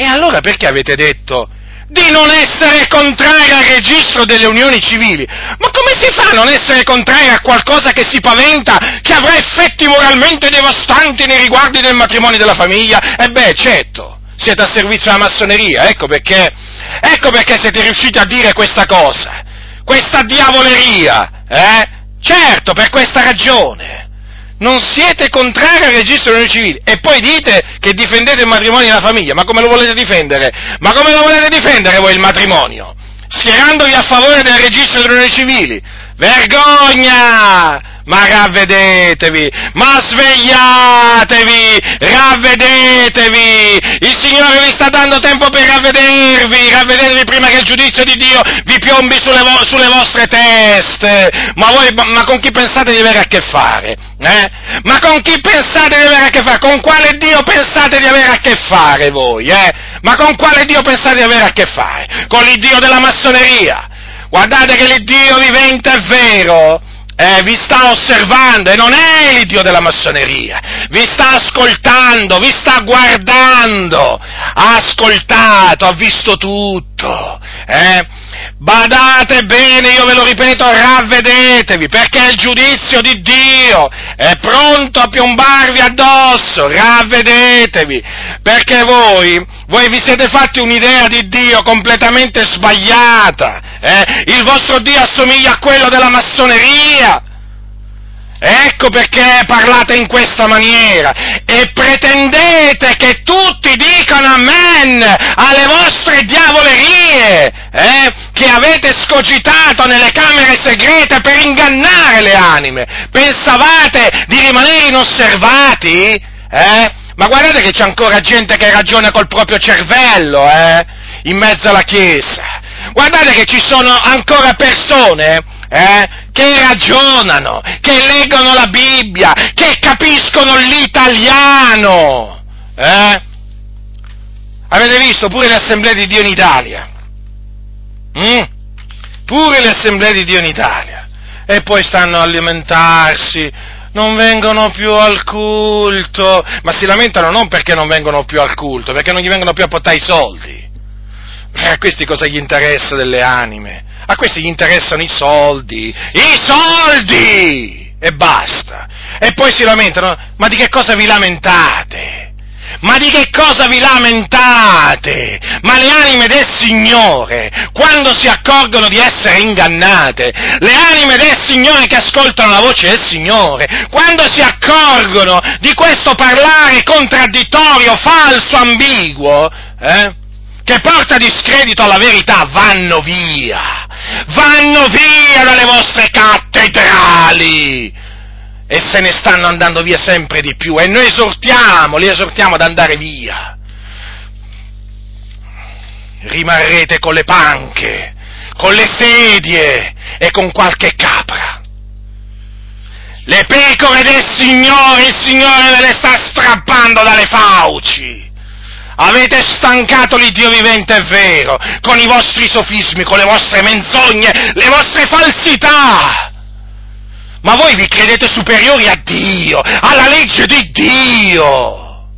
E allora perché avete detto di non essere contrari al registro delle unioni civili? Ma come si fa a non essere contrari a qualcosa che si paventa che avrà effetti moralmente devastanti nei riguardi del matrimonio e della famiglia? E beh, certo, siete a servizio della massoneria, ecco perché siete riusciti a dire questa cosa, questa diavoleria, certo, per questa ragione. Non siete contrari al registro delle unioni civili, e poi dite che difendete il matrimonio e la famiglia. Ma come lo volete difendere? Ma come lo volete difendere voi il matrimonio? Schierandovi a favore del registro delle unioni civili? Vergogna! Ma ravvedetevi, ma svegliatevi, ravvedetevi, il Signore vi sta dando tempo per ravvedervi prima che il giudizio di Dio vi piombi sulle vostre teste. Ma voi, ma con chi pensate di avere a che fare? Ma con chi pensate di avere a che fare? Con quale Dio pensate di avere a che fare voi? Ma con quale Dio pensate di avere a che fare? Con l'Iddio della massoneria? Guardate che l'Iddio vivente è vero, vi sta osservando, e non è il Dio della massoneria, vi sta ascoltando, vi sta guardando, ha ascoltato, ha visto tutto, Badate bene, io ve lo ripeto, ravvedetevi, perché il giudizio di Dio è pronto a piombarvi addosso, ravvedetevi, perché voi vi siete fatti un'idea di Dio completamente sbagliata. Il vostro Dio assomiglia a quello della massoneria, ecco perché parlate in questa maniera e pretendete che tutti dicano amen alle vostre diavolerie, che avete scogitato nelle camere segrete per ingannare le anime. Pensavate di rimanere inosservati? Ma guardate che c'è ancora gente che ragiona col proprio cervello, in mezzo alla Chiesa. Guardate che ci sono ancora persone, che ragionano, che leggono la Bibbia, che capiscono l'italiano, Avete visto pure le assemblee di Dio in Italia? Pure le assemblee di Dio in Italia. E poi stanno a lamentarsi. non vengono più al culto, ma si lamentano non perché non vengono più al culto, perché non gli vengono più a portare i soldi. Ma a questi cosa gli interessa delle anime? A questi gli interessano i soldi e basta. E poi si lamentano, ma di che cosa vi lamentate? Ma di che cosa vi lamentate? Ma le anime del Signore, quando si accorgono di essere ingannate, le anime del Signore che ascoltano la voce del Signore, quando si accorgono di questo parlare contraddittorio, falso, ambiguo, che porta discredito alla verità, vanno via dalle vostre cattedrali! E se ne stanno andando via sempre di più, e noi li esortiamo ad andare via. Rimarrete con le panche, con le sedie e con qualche capra. Le pecore del Signore, il Signore ve le sta strappando dalle fauci. Avete stancato l'Iddio vivente, è vero, con i vostri sofismi, con le vostre menzogne, le vostre falsità. Ma voi vi credete superiori a Dio, alla legge di Dio!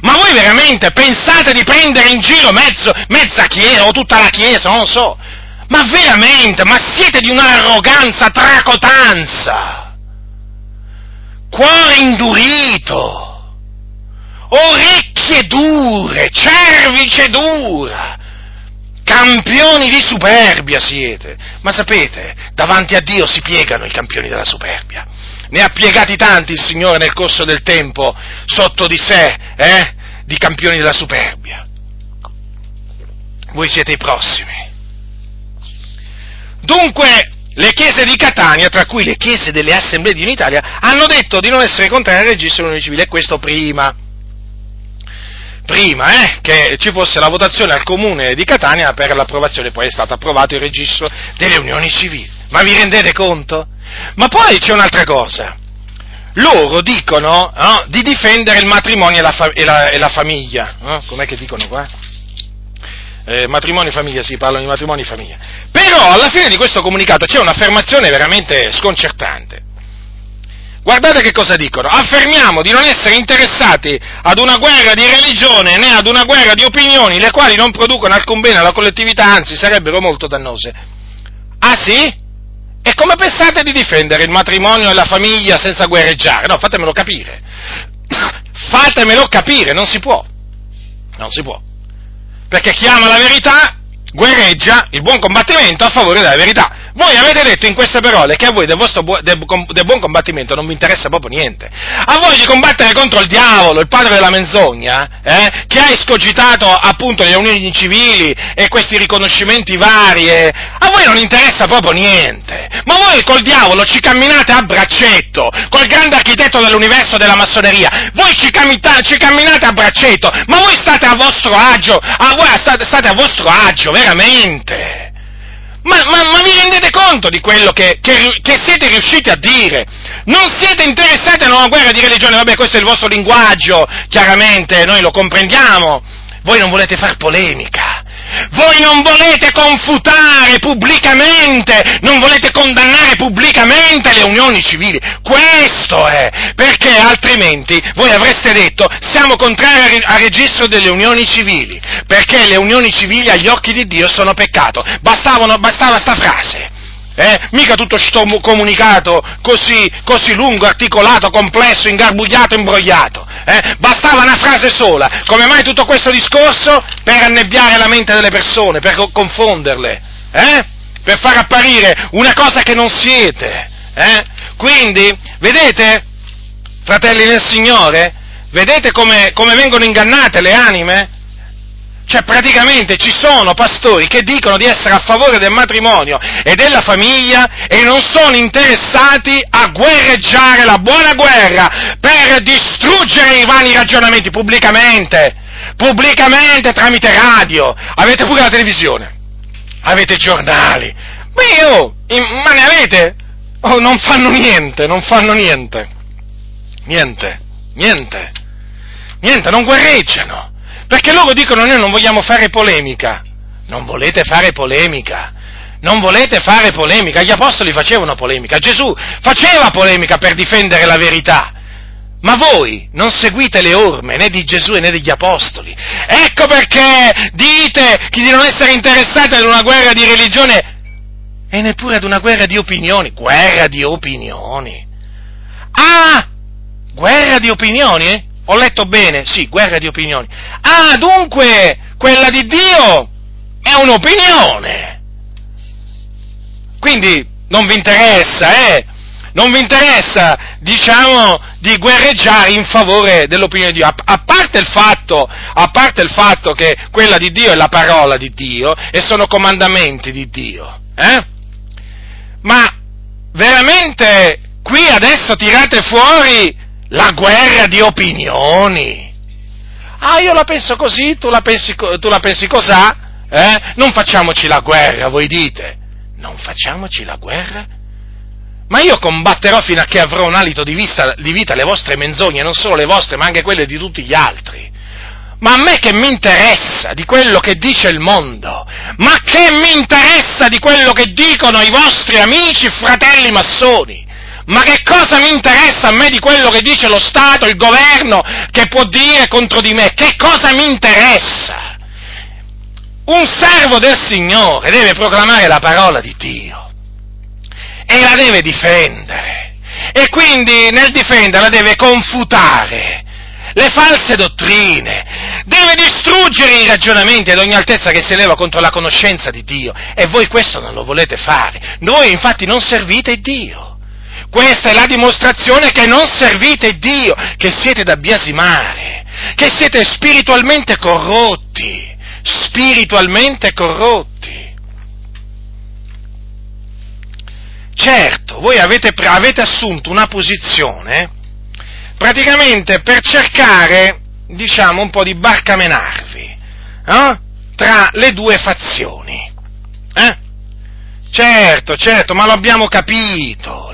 Ma voi veramente pensate di prendere in giro mezza Chiesa o tutta la Chiesa, non so? Ma veramente, ma siete di un'arroganza, tracotanza! Cuore indurito! Orecchie dure! Cervice dura! Campioni di superbia siete, ma sapete, davanti a Dio si piegano i campioni della superbia. Ne ha piegati tanti il Signore nel corso del tempo sotto di sé, di campioni della superbia. Voi siete i prossimi. Dunque, le chiese di Catania, tra cui le chiese delle Assemblee di Dio in Italia, hanno detto di non essere contrarie al registro dell'unione civile, e questo prima che ci fosse la votazione al Comune di Catania per l'approvazione, poi è stato approvato il registro delle unioni civili. Ma vi rendete conto? Ma poi c'è un'altra cosa. Loro dicono di difendere il matrimonio e la famiglia. Com'è che dicono qua? Matrimonio e famiglia, sì, parlano di matrimonio e famiglia. Però alla fine di questo comunicato c'è un'affermazione veramente sconcertante. Guardate che cosa dicono: affermiamo di non essere interessati ad una guerra di religione né ad una guerra di opinioni, le quali non producono alcun bene alla collettività, anzi sarebbero molto dannose. Ah sì? E come pensate di difendere il matrimonio e la famiglia senza guerreggiare? No, fatemelo capire. Non si può. Perché chi ama la verità guerreggia il buon combattimento a favore della verità. Voi avete detto in queste parole che a voi del vostro buon combattimento non vi interessa proprio niente. A voi di combattere contro il diavolo, il padre della menzogna, che ha escogitato appunto le unioni civili e questi riconoscimenti vari, a voi non interessa proprio niente. Ma voi col diavolo ci camminate a braccetto, col grande architetto dell'universo della massoneria. Voi ci camminate a braccetto, ma voi state a vostro agio, state a vostro agio, veramente. Ma vi rendete conto di quello che siete riusciti a dire? Non siete interessati a una guerra di religione? Vabbè, questo è il vostro linguaggio, chiaramente, noi lo comprendiamo. Voi non volete far polemica, voi non volete confutare pubblicamente, non volete condannare pubblicamente le unioni civili. Questo è, perché altrimenti voi avreste detto siamo contrari al registro delle unioni civili, perché le unioni civili agli occhi di Dio sono peccato. Bastava sta frase. Mica tutto sto comunicato così lungo, articolato, complesso, ingarbugliato, imbrogliato. Bastava una frase sola. Come mai tutto questo discorso? Per annebbiare la mente delle persone, per confonderle, per far apparire una cosa che non siete. Quindi, vedete, fratelli nel Signore, vedete come vengono ingannate le anime? Cioè, praticamente ci sono pastori che dicono di essere a favore del matrimonio e della famiglia e non sono interessati a guerreggiare la buona guerra per distruggere i vani ragionamenti pubblicamente tramite radio. Avete pure la televisione, avete giornali, ma ne avete? Oh, non fanno niente, non guerreggiano. Perché loro dicono noi non vogliamo fare polemica. Non volete fare polemica. Non volete fare polemica? Gli apostoli facevano polemica, Gesù faceva polemica per difendere la verità, ma voi non seguite le orme né di Gesù né degli apostoli. Ecco perché dite di non essere interessati ad una guerra di religione e neppure ad una guerra di opinioni. Guerra di opinioni? Ah, guerra di opinioni? Ho letto bene? Sì, guerra di opinioni. Ah, dunque, quella di Dio è un'opinione. Quindi non vi interessa, Non vi interessa, diciamo, di guerreggiare in favore dell'opinione di Dio, a parte il fatto che quella di Dio è la parola di Dio e sono comandamenti di Dio, Ma veramente qui adesso tirate fuori la guerra di opinioni. Ah, io la penso così, tu la pensi cos'ha, Non facciamoci la guerra, voi dite. Non facciamoci la guerra? Ma io combatterò fino a che avrò un alito di vita le vostre menzogne, non solo le vostre, ma anche quelle di tutti gli altri. Ma a me che mi interessa di quello che dice il mondo? Ma che mi interessa di quello che dicono i vostri amici, fratelli massoni? Ma che cosa mi interessa a me di quello che dice lo Stato, il governo, che può dire contro di me? Che cosa mi interessa? Un servo del Signore deve proclamare la parola di Dio e la deve difendere, e quindi nel difenderla deve confutare le false dottrine, deve distruggere i ragionamenti ad ogni altezza che si eleva contro la conoscenza di Dio, e voi questo non lo volete fare. Voi infatti non servite Dio, questa è la dimostrazione che non servite Dio, che siete da biasimare, che siete spiritualmente corrotti. Certo, voi avete assunto una posizione praticamente per cercare, diciamo, un po' di barcamenarvi tra le due fazioni. Certo, ma l'abbiamo capito,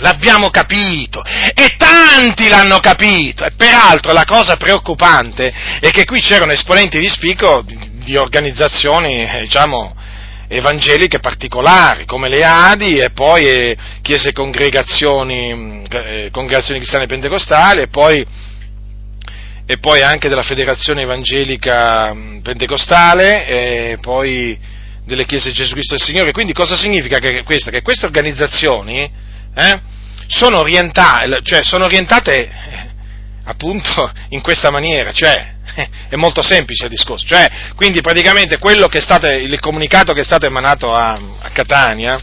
e tanti l'hanno capito, e peraltro la cosa preoccupante è che qui c'erano esponenti di spicco di organizzazioni, diciamo, evangeliche particolari, come le ADI e poi chiese congregazioni cristiane pentecostali e poi anche della Federazione Evangelica Pentecostale e poi delle chiese Gesù Cristo del Signore. Quindi cosa significa che queste organizzazioni sono orientate appunto in questa maniera, cioè è molto semplice il discorso, cioè quindi praticamente il comunicato che è stato emanato a Catania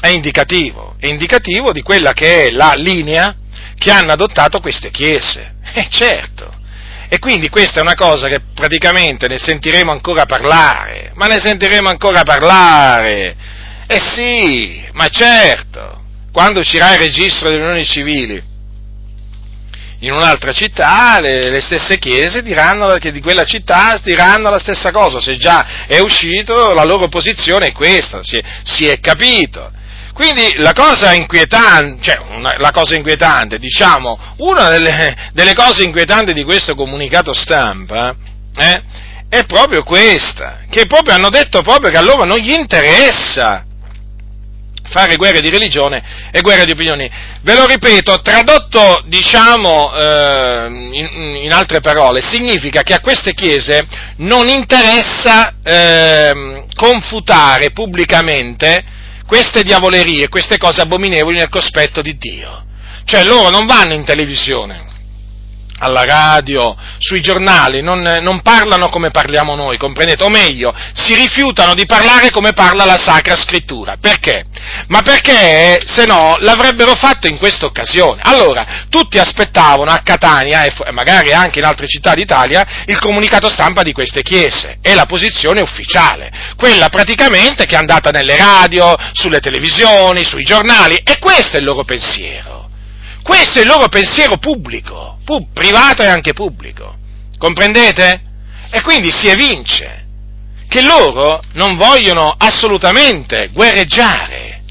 è indicativo di quella che è la linea che hanno adottato queste chiese, certo, e quindi questa è una cosa che praticamente ne sentiremo ancora parlare, sì, ma certo, quando uscirà il registro delle unioni civili in un'altra città, le stesse chiese diranno che di quella città diranno la stessa cosa, se già è uscito la loro posizione è questa, si è capito. Quindi la cosa inquietante, diciamo, una delle cose inquietanti di questo comunicato stampa è proprio questa, che proprio hanno detto proprio che a loro non gli interessa fare guerre di religione e guerre di opinioni. Ve lo ripeto, tradotto, diciamo, in altre parole, significa che a queste chiese non interessa confutare pubblicamente queste diavolerie, queste cose abominevoli nel cospetto di Dio. Cioè loro non vanno in televisione, alla radio, sui giornali, non parlano come parliamo noi, comprendete? O meglio, si rifiutano di parlare come parla la Sacra Scrittura. Perché? Ma perché, se no, l'avrebbero fatto in questa occasione. Allora, tutti aspettavano a Catania, e magari anche in altre città d'Italia, il comunicato stampa di queste chiese, e la posizione ufficiale, quella praticamente che è andata nelle radio, sulle televisioni, sui giornali, e questo è il loro pensiero. Questo è il loro pensiero pubblico, privato e anche pubblico, comprendete? E quindi si evince che loro non vogliono assolutamente guerreggiare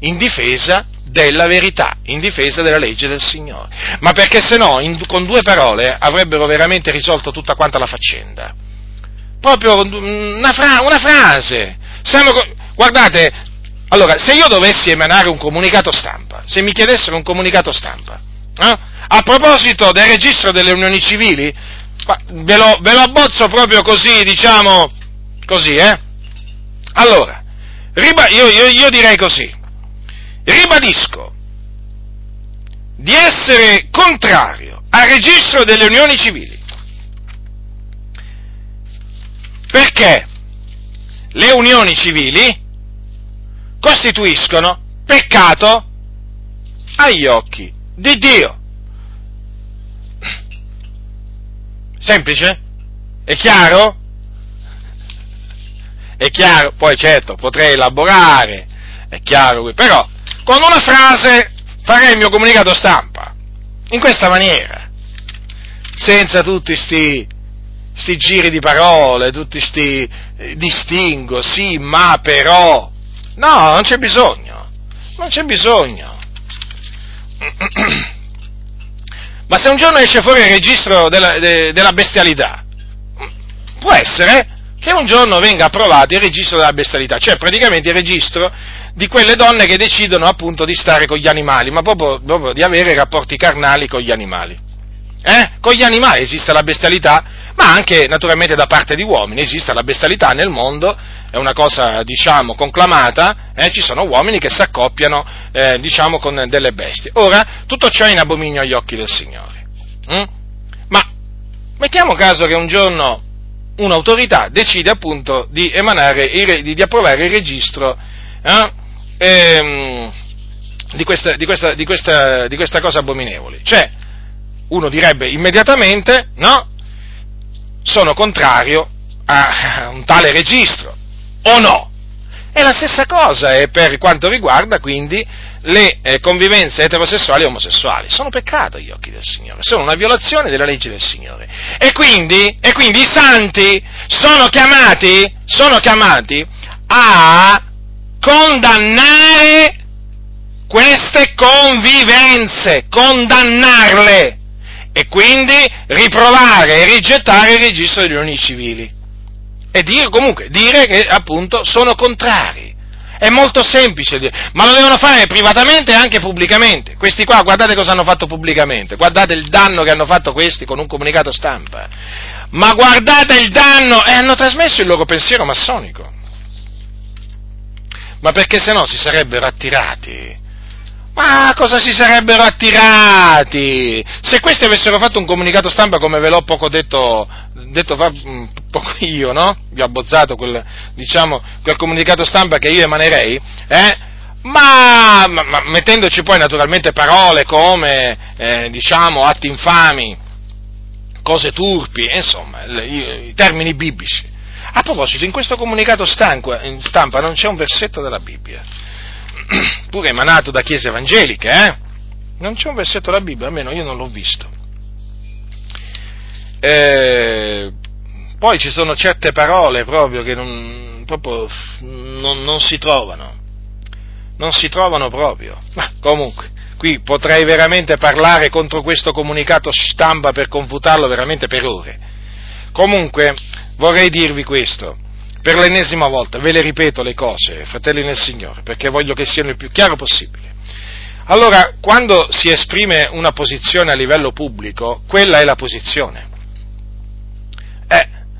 in difesa della verità, in difesa della legge del Signore, ma perché se no con due parole avrebbero veramente risolto tutta quanta la faccenda, proprio una frase, guardate, Allora, se io dovessi emanare un comunicato stampa, se mi chiedessero un comunicato stampa, a proposito del registro delle unioni civili, ve lo abbozzo proprio così, diciamo, così, Allora, io direi così: ribadisco di essere contrario al registro delle unioni civili, perché le unioni civili costituiscono peccato agli occhi di Dio. Semplice? È chiaro? È chiaro? Poi certo, potrei elaborare, è chiaro, però con una frase farei il mio comunicato stampa, in questa maniera, senza tutti sti giri di parole, tutti sti distingo, sì, ma, però. No, non c'è bisogno. Ma se un giorno esce fuori il registro della bestialità, può essere che un giorno venga approvato il registro della bestialità, cioè praticamente il registro di quelle donne che decidono appunto di stare con gli animali, ma proprio di avere rapporti carnali con gli animali. Con gli animali esiste la bestialità, ma anche naturalmente da parte di uomini esiste la bestialità nel mondo, è una cosa diciamo conclamata, ci sono uomini che si accoppiano diciamo con delle bestie. Ora, tutto ciò è in abominio agli occhi del Signore. Ma mettiamo caso che un giorno un'autorità decide appunto di emanare, di approvare il registro di questa cosa abominevole, cioè uno direbbe immediatamente, no, sono contrario a un tale registro, o no? E la stessa cosa è per quanto riguarda quindi le convivenze eterosessuali e omosessuali, sono peccato agli occhi del Signore, sono una violazione della legge del Signore, e quindi i santi sono chiamati a condannare queste convivenze, condannarle, e quindi riprovare e rigettare il registro delle unioni civili. E dire che appunto sono contrari. È molto semplice dire, ma lo devono fare privatamente e anche pubblicamente. Questi qua, guardate cosa hanno fatto pubblicamente, guardate il danno che hanno fatto questi con un comunicato stampa. Ma guardate il danno, e hanno trasmesso il loro pensiero massonico. Ma perché se no si sarebbero attirati. Ma cosa si sarebbero attirati? Se questi avessero fatto un comunicato stampa come ve l'ho poco detto fa poco io, no? Vi ho abbozzato quel comunicato stampa che io emanerei, ma mettendoci poi naturalmente parole come, diciamo, atti infami, cose turpi, insomma, i termini biblici. A proposito, in questo comunicato stampa non c'è un versetto della Bibbia. Pure emanato da chiese evangeliche, Non c'è un versetto della Bibbia, almeno io non l'ho visto. Poi ci sono certe parole proprio che non si trovano. Non si trovano proprio. Ma comunque, qui potrei veramente parlare contro questo comunicato stampa per confutarlo veramente per ore. Comunque, vorrei dirvi questo. Per l'ennesima volta, ve le ripeto le cose, fratelli nel Signore, perché voglio che siano il più chiaro possibile. Allora, quando si esprime una posizione a livello pubblico, quella è la posizione.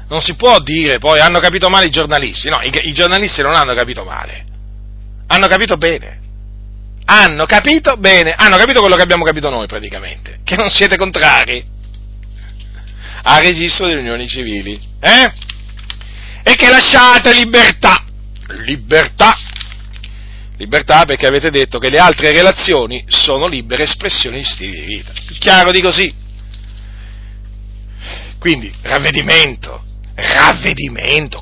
Non si può dire poi hanno capito male i giornalisti. No, i giornalisti non hanno capito male. Hanno capito bene. Hanno capito quello che abbiamo capito noi praticamente, che non siete contrari al registro delle unioni civili, E che lasciate libertà perché avete detto che le altre relazioni sono libere espressioni di stili di vita. Più chiaro di così. Quindi ravvedimento,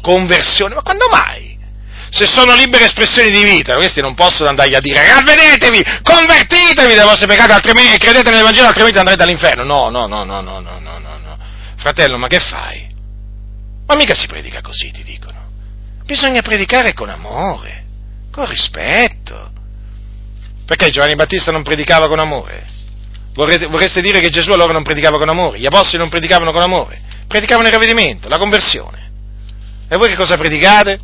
conversione, ma quando mai? Se sono libere espressioni di vita, questi non possono andargli a dire ravvedetevi, convertitevi dai vostri peccati, altrimenti credete nel Vangelo, altrimenti andrete all'inferno. No. Fratello, ma che fai? Ma mica si predica così, ti dicono. Bisogna predicare con amore, con rispetto. Perché Giovanni Battista non predicava con amore? Vorreste dire che Gesù allora non predicava con amore? Gli apostoli non predicavano con amore? Predicavano il ravvedimento, la conversione. E voi che cosa predicate?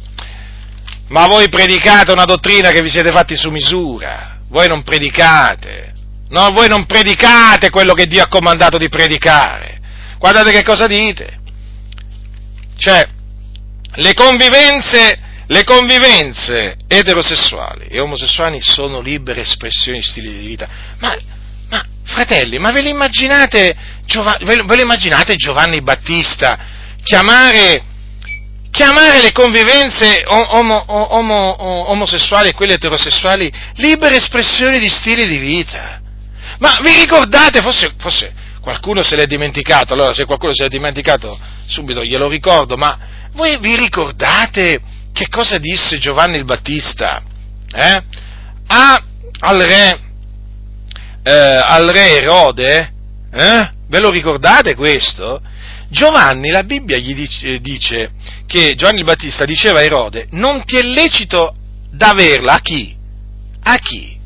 Ma voi predicate una dottrina che vi siete fatti su misura, voi non predicate, no, voi non predicate quello che Dio ha comandato di predicare. Guardate che cosa dite, cioè le convivenze eterosessuali e omosessuali sono libere espressioni di stili di vita. Ma fratelli, ma ve le immaginate Giovanni Battista chiamare le convivenze omosessuali e quelle eterosessuali libere espressioni di stili di vita? Ma vi ricordate, forse qualcuno se l'è dimenticato, allora se qualcuno se l'è dimenticato subito glielo ricordo, ma voi vi ricordate che cosa disse Giovanni il Battista al re Erode? Ve lo ricordate questo? Giovanni, la Bibbia gli dice che Giovanni il Battista diceva a Erode: non ti è lecito d'averla a chi? A chi?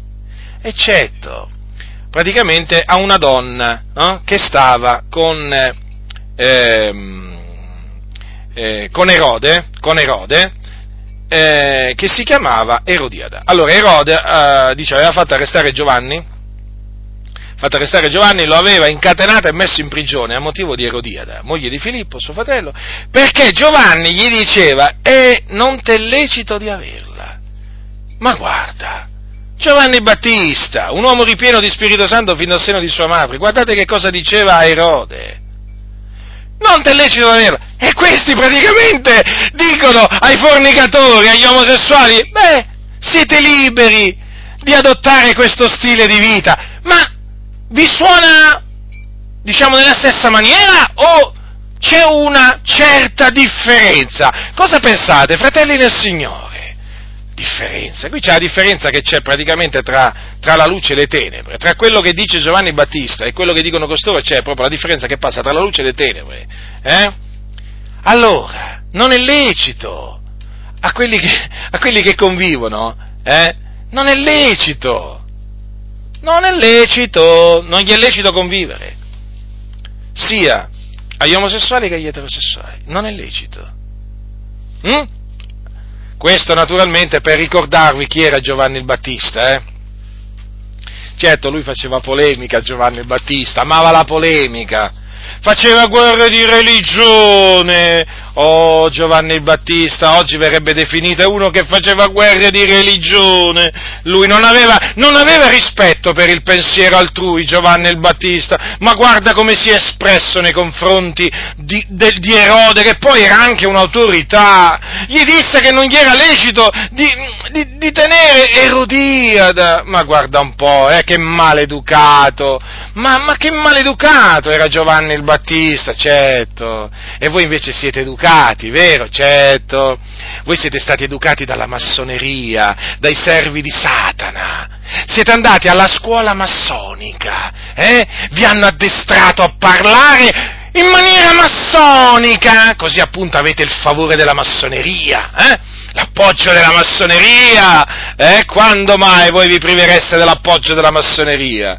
Eccetto praticamente a una donna, no? Che stava con Erode, che si chiamava Erodiada. Allora Erode aveva fatto arrestare Giovanni, lo aveva incatenato e messo in prigione a motivo di Erodiada, moglie di Filippo, suo fratello, perché Giovanni gli diceva: non t'è lecito di averla. Ma guarda, Giovanni Battista, un uomo ripieno di Spirito Santo fin dal seno di sua madre, guardate che cosa diceva a Erode: non t'è lecito di averla. E questi praticamente dicono ai fornicatori, agli omosessuali: siete liberi di adottare questo stile di vita. Ma vi suona, diciamo, nella stessa maniera o c'è una certa differenza? Cosa pensate, fratelli nel Signore? Differenza, qui c'è la differenza che c'è praticamente tra la luce e le tenebre, tra quello che dice Giovanni Battista e quello che dicono costoro, c'è proprio la differenza che passa tra la luce e le tenebre, Allora, non è lecito a quelli che convivono, non gli è lecito convivere, sia agli omosessuali che agli eterosessuali, non è lecito. Questo naturalmente per ricordarvi chi era Giovanni il Battista, Certo, lui faceva polemica, Giovanni il Battista, amava la polemica, faceva guerre di religione. Oh, Giovanni il Battista oggi verrebbe definito uno che faceva guerre di religione. Lui non aveva rispetto per il pensiero altrui, Giovanni il Battista, ma guarda come si è espresso nei confronti di Erode, che poi era anche un'autorità. Gli disse che non gli era lecito di tenere Erodiada. Ma guarda un po', che maleducato, ma che maleducato era Giovanni il Battista, certo. E voi invece siete educati, vero? Certo. Voi siete stati educati dalla massoneria, dai servi di Satana. Siete andati alla scuola massonica, Vi hanno addestrato a parlare in maniera massonica, così appunto avete il favore della massoneria, L'appoggio della massoneria, Quando mai voi vi privereste dell'appoggio della massoneria,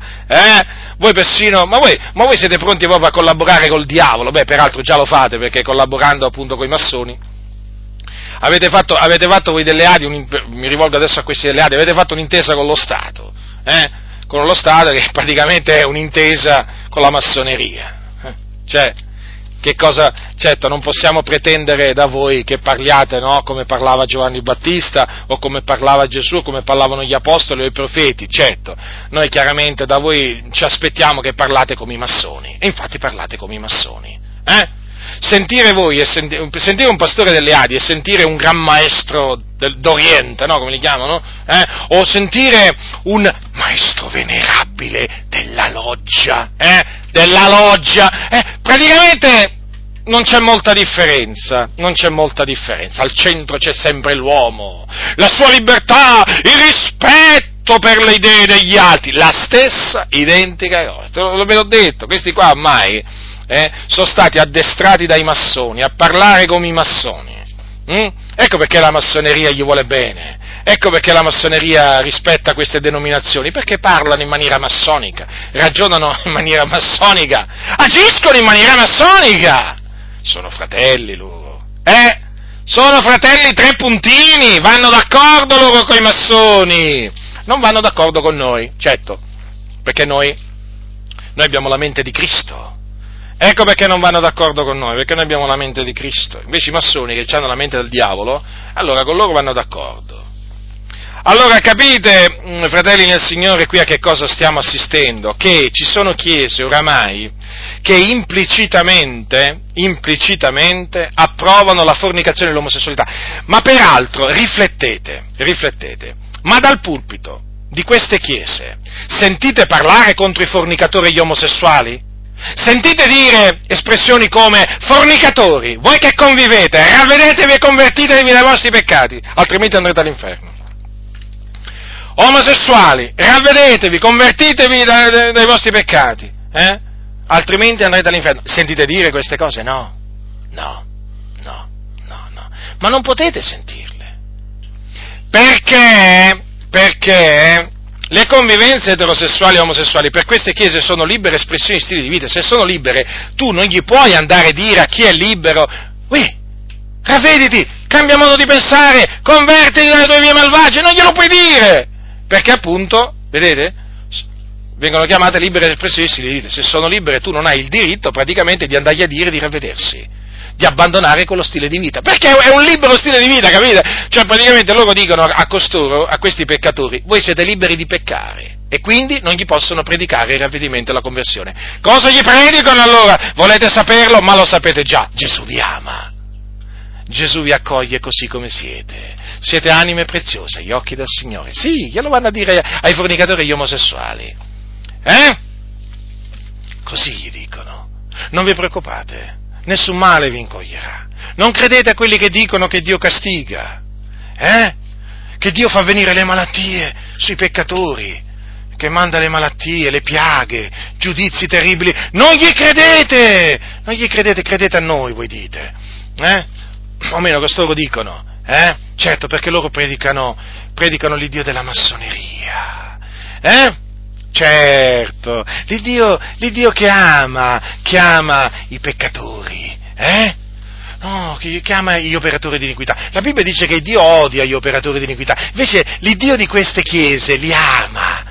Voi persino, ma voi siete pronti proprio a collaborare col diavolo? Peraltro già lo fate, perché collaborando appunto coi massoni avete fatto voi delle Adi, mi rivolgo adesso a questi delle Adi, avete fatto un'intesa con lo Stato, Con lo Stato che praticamente è un'intesa con la massoneria. Cioè, che cosa, certo, non possiamo pretendere da voi che parliate, no, come parlava Giovanni Battista o come parlava Gesù, come parlavano gli apostoli o i profeti, certo. Noi chiaramente da voi ci aspettiamo che parlate come i massoni, e infatti parlate come i massoni, Sentire voi, sentire un pastore delle Adi e sentire un gran maestro d'Oriente, no, come li chiamano, o sentire un maestro venerabile della loggia, praticamente non c'è molta differenza, al centro c'è sempre l'uomo, la sua libertà, il rispetto per le idee degli altri, la stessa identica cosa. Ve l'ho detto, questi qua ormai sono stati addestrati dai massoni a parlare come i massoni. Ecco perché la massoneria gli vuole bene, ecco perché la massoneria rispetta queste denominazioni, perché parlano in maniera massonica, ragionano in maniera massonica, agiscono in maniera massonica, sono fratelli loro, Sono fratelli tre puntini, vanno d'accordo loro coi massoni, non vanno d'accordo con noi, certo, perché noi abbiamo la mente di Cristo. Ecco perché non vanno d'accordo con noi, perché noi abbiamo la mente di Cristo. Invece i massoni che hanno la mente del diavolo, allora con loro vanno d'accordo. Allora capite, fratelli nel Signore, qui a che cosa stiamo assistendo? Che ci sono chiese oramai che implicitamente approvano la fornicazione e l'omosessualità. Ma peraltro, riflettete, ma dal pulpito di queste chiese sentite parlare contro i fornicatori e gli omosessuali? Sentite dire espressioni come fornicatori, voi che convivete, ravvedetevi e convertitevi dai vostri peccati, altrimenti andrete all'inferno. Omosessuali, ravvedetevi, convertitevi dai vostri peccati, altrimenti andrete all'inferno. Sentite dire queste cose? No. Ma non potete sentirle. Perché le convivenze eterosessuali e omosessuali per queste chiese sono libere espressioni di stili di vita. Se sono libere, tu non gli puoi andare a dire a chi è libero: uè, ravvediti, cambia modo di pensare, convertiti dalle tue vie malvagie. Non glielo puoi dire, perché appunto, vedete, vengono chiamate libere espressioni di stili di vita. Se sono libere, tu non hai il diritto praticamente di andargli a dire di ravvedersi, di abbandonare quello stile di vita, perché è un libero stile di vita, capite? Cioè praticamente loro dicono a costoro, a questi peccatori: voi siete liberi di peccare, e quindi non gli possono predicare il ravvedimento e la conversione. Cosa gli predicano allora? Volete saperlo? Ma lo sapete già, Gesù vi ama, Gesù vi accoglie così come siete, siete anime preziose agli occhi del Signore. Sì, glielo vanno a dire ai fornicatori e agli omosessuali, così gli dicono: non vi preoccupate, nessun male vi incoglierà. Non credete a quelli che dicono che Dio castiga, che Dio fa venire le malattie sui peccatori, che manda le malattie, le piaghe, giudizi terribili. Non gli credete, credete a noi, voi dite, o meno costoro dicono, certo, perché loro predicano l'Iddio della massoneria, certo, l'Iddio che ama i peccatori, no, che ama gli operatori di iniquità. La Bibbia dice che Dio odia gli operatori di iniquità, invece l'Iddio di queste chiese li ama.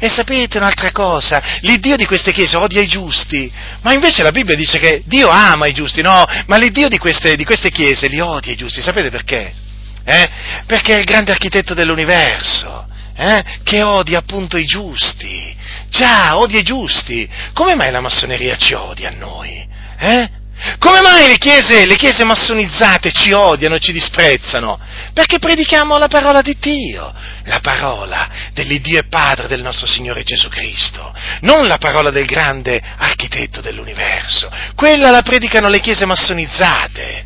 E sapete un'altra cosa? L'Iddio di queste chiese odia i giusti, ma invece la Bibbia dice che Dio ama i giusti. No, ma l'Iddio di queste chiese li odia i giusti. Sapete perché? Perché è il grande architetto dell'universo, che odia appunto i giusti. Già, odia i giusti. Come mai la massoneria ci odia a noi? Come mai le chiese massonizzate ci odiano, ci disprezzano? Perché predichiamo la parola di Dio, la parola dell'Iddio e Padre del nostro Signore Gesù Cristo, non la parola del grande architetto dell'universo. Quella la predicano le chiese massonizzate,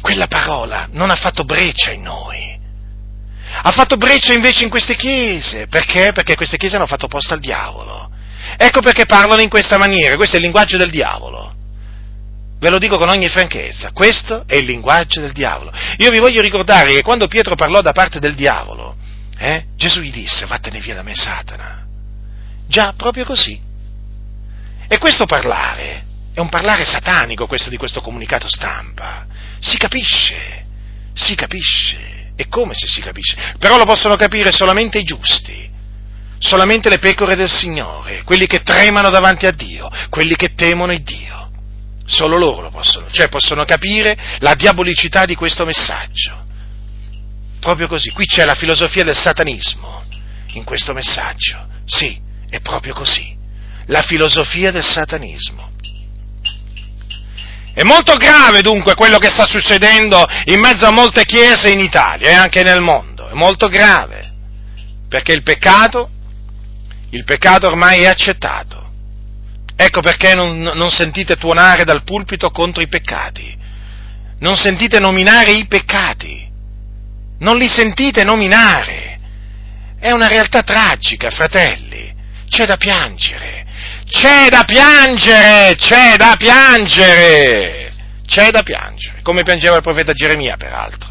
Quella parola non ha fatto breccia in noi. Ha fatto breccia invece in queste chiese. Perché? Perché queste chiese hanno fatto posto al diavolo. Ecco perché parlano in questa maniera. Questo è il linguaggio del diavolo. Ve lo dico con ogni franchezza. Questo è il linguaggio del diavolo. Io vi voglio ricordare che quando Pietro parlò da parte del diavolo, Gesù gli disse: vattene via da me, Satana. Già, proprio così. E questo parlare è un parlare satanico, questo di questo comunicato stampa. Si capisce. E come se si capisce? Però lo possono capire solamente i giusti, solamente le pecore del Signore, quelli che tremano davanti a Dio, quelli che temono il Dio. Solo loro lo possono, cioè possono capire la diabolicità di questo messaggio. Proprio così. Qui c'è la filosofia del satanismo in questo messaggio. Sì, è proprio così. La filosofia del satanismo. È molto grave dunque quello che sta succedendo in mezzo a molte chiese in Italia e anche nel mondo. È molto grave, perché il peccato ormai è accettato. Ecco perché non sentite tuonare dal pulpito contro i peccati, non sentite nominare i peccati, non li sentite nominare. È una realtà tragica, fratelli, c'è da piangere. C'è da piangere, come piangeva il profeta Geremia, peraltro,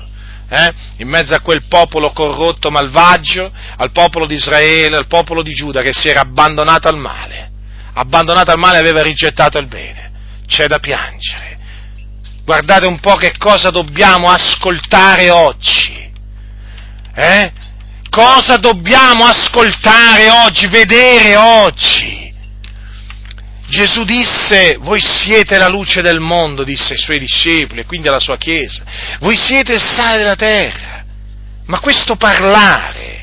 in mezzo a quel popolo corrotto, malvagio, al popolo di Israele, al popolo di Giuda che si era abbandonato al male, aveva rigettato il bene. C'è da piangere. Guardate un po' che cosa dobbiamo ascoltare oggi, eh? Cosa dobbiamo ascoltare oggi, vedere oggi? Gesù disse: voi siete la luce del mondo, disse ai suoi discepoli e quindi alla sua Chiesa, voi siete il sale della terra, ma questo parlare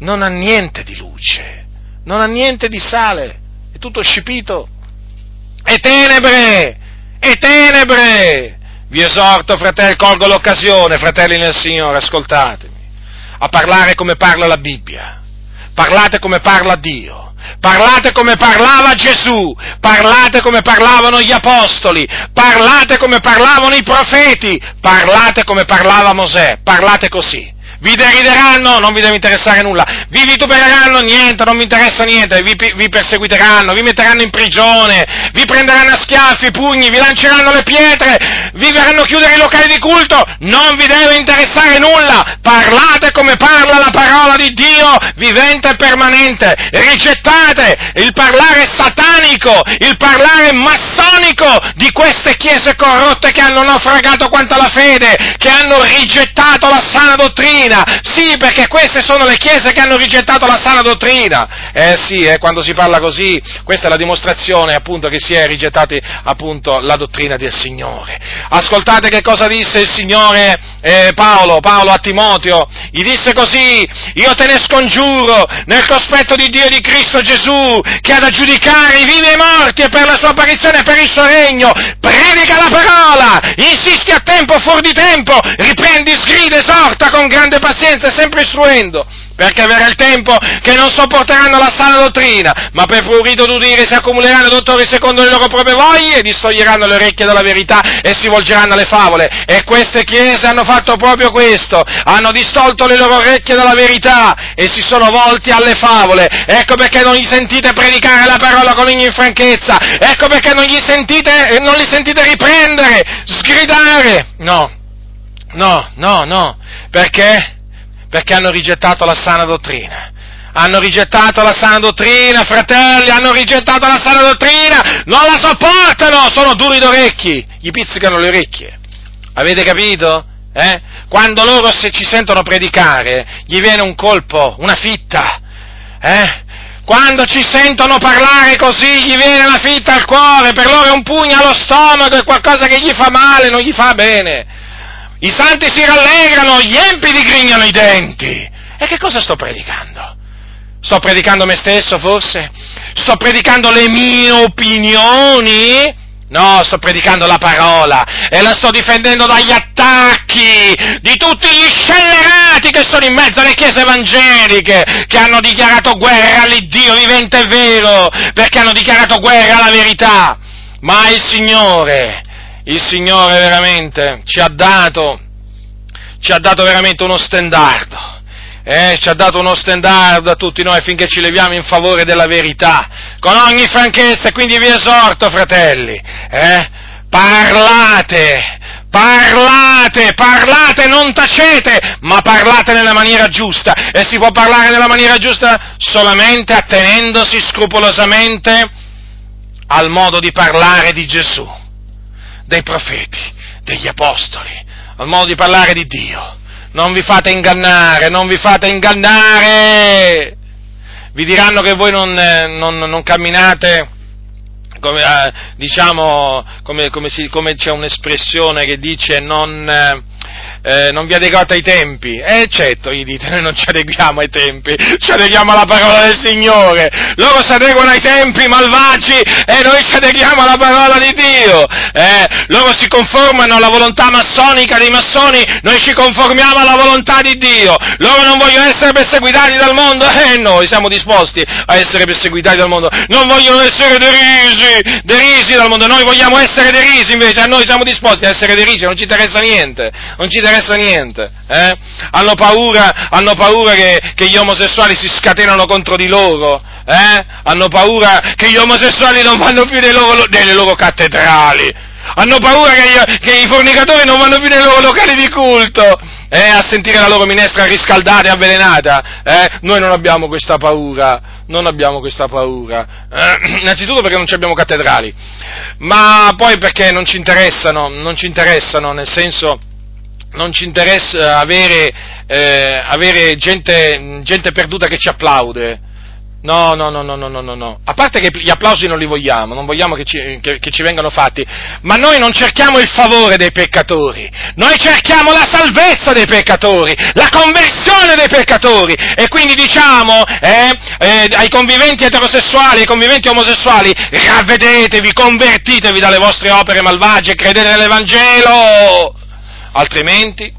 non ha niente di luce, non ha niente di sale, è tutto scipito, è tenebre! E tenebre! Vi esorto, fratelli, colgo l'occasione, fratelli nel Signore, ascoltatemi, a parlare come parla la Bibbia, parlate come parla Dio, parlate come parlava Gesù, parlate come parlavano gli apostoli, parlate come parlavano i profeti, parlate come parlava Mosè, parlate così. Vi derideranno, non vi deve interessare nulla, vi vitupereranno, niente, non vi interessa niente, vi perseguiteranno, vi metteranno in prigione, vi prenderanno a schiaffi, pugni, vi lanceranno le pietre, vi verranno a chiudere i locali di culto, non vi deve interessare nulla, parlate come parla la parola di Dio, vivente e permanente, rigettate il parlare satanico, il parlare massonico di queste chiese corrotte che hanno naufragato quanto alla fede, che hanno rigettato la sana dottrina. Sì, perché queste sono le chiese che hanno rigettato la sana dottrina. Quando si parla così, questa è la dimostrazione appunto che si è rigettati appunto la dottrina del Signore. Ascoltate che cosa disse il Signore Paolo a Timoteo. Gli disse così: io te ne scongiuro nel cospetto di Dio e di Cristo Gesù, che ha da giudicare i vivi e i morti e per la sua apparizione e per il suo regno, predica la parola, insisti a tempo fuori di tempo, riprendi, sgrida, esorta con grande pazienza, sempre istruendo, perché verrà il tempo che non sopporteranno la sana dottrina, ma per prurito d'udire si accumuleranno dottori secondo le loro proprie voglie, distoglieranno le orecchie dalla verità e si volgeranno alle favole. E queste chiese hanno fatto proprio questo, hanno distolto le loro orecchie dalla verità e si sono volti alle favole. Ecco perché non gli sentite predicare la parola con ogni franchezza, ecco perché non li sentite riprendere, sgridare, no, perché? Perché hanno rigettato la sana dottrina. Hanno rigettato la sana dottrina, fratelli, hanno rigettato la sana dottrina, non la sopportano, sono duri d'orecchi, gli pizzicano le orecchie. Avete capito? Quando loro se ci sentono predicare, gli viene un colpo, una fitta, Quando ci sentono parlare così, gli viene la fitta al cuore, per loro è un pugno allo stomaco, è qualcosa che gli fa male, non gli fa bene. I santi si rallegrano, gli empidi grignano i denti. E che cosa sto predicando? Sto predicando me stesso, forse? Sto predicando le mie opinioni? No, sto predicando la parola e la sto difendendo dagli attacchi di tutti gli scellerati che sono in mezzo alle chiese evangeliche, che hanno dichiarato guerra all'Iddio vivente e vero, perché hanno dichiarato guerra alla verità. Ma il Signore veramente ci ha dato veramente uno stendardo, ci ha dato uno stendardo a tutti noi affinché ci leviamo in favore della verità, con ogni franchezza. Quindi vi esorto, fratelli, parlate, non tacete, ma parlate nella maniera giusta, e si può parlare nella maniera giusta solamente attenendosi scrupolosamente al modo di parlare di Gesù, dei profeti, degli apostoli, al modo di parlare di Dio. Non vi fate ingannare, vi diranno che voi non camminate come c'è un'espressione che dice non vi adeguate ai tempi, eccetto, gli dite, noi non ci adeguiamo ai tempi, ci adeguiamo alla parola del Signore. Loro si adeguano ai tempi malvagi e noi ci adeguiamo alla parola di Dio, loro si conformano alla volontà massonica dei massoni, noi ci conformiamo alla volontà di Dio. Loro non vogliono essere perseguitati dal mondo e noi siamo disposti a essere perseguitati dal mondo, non vogliono essere derisi dal mondo, noi vogliamo essere derisi invece, a noi siamo disposti a essere derisi, non ci interessa niente, hanno paura che gli omosessuali si scatenano contro di loro, hanno paura che gli omosessuali non vanno più nelle loro cattedrali, hanno paura che i fornicatori non vanno più nei loro locali di culto, a sentire la loro minestra riscaldata e avvelenata, noi non abbiamo questa paura, innanzitutto perché non ci abbiamo cattedrali, ma poi perché non ci interessano, nel senso, non ci interessa avere gente perduta che ci applaude. No. A parte che gli applausi non li vogliamo, non vogliamo che ci vengano fatti, ma noi non cerchiamo il favore dei peccatori, noi cerchiamo la salvezza dei peccatori, la conversione dei peccatori, e quindi diciamo ai conviventi eterosessuali, ai conviventi omosessuali: ravvedetevi, convertitevi dalle vostre opere malvagie e credete nell'Evangelo, altrimenti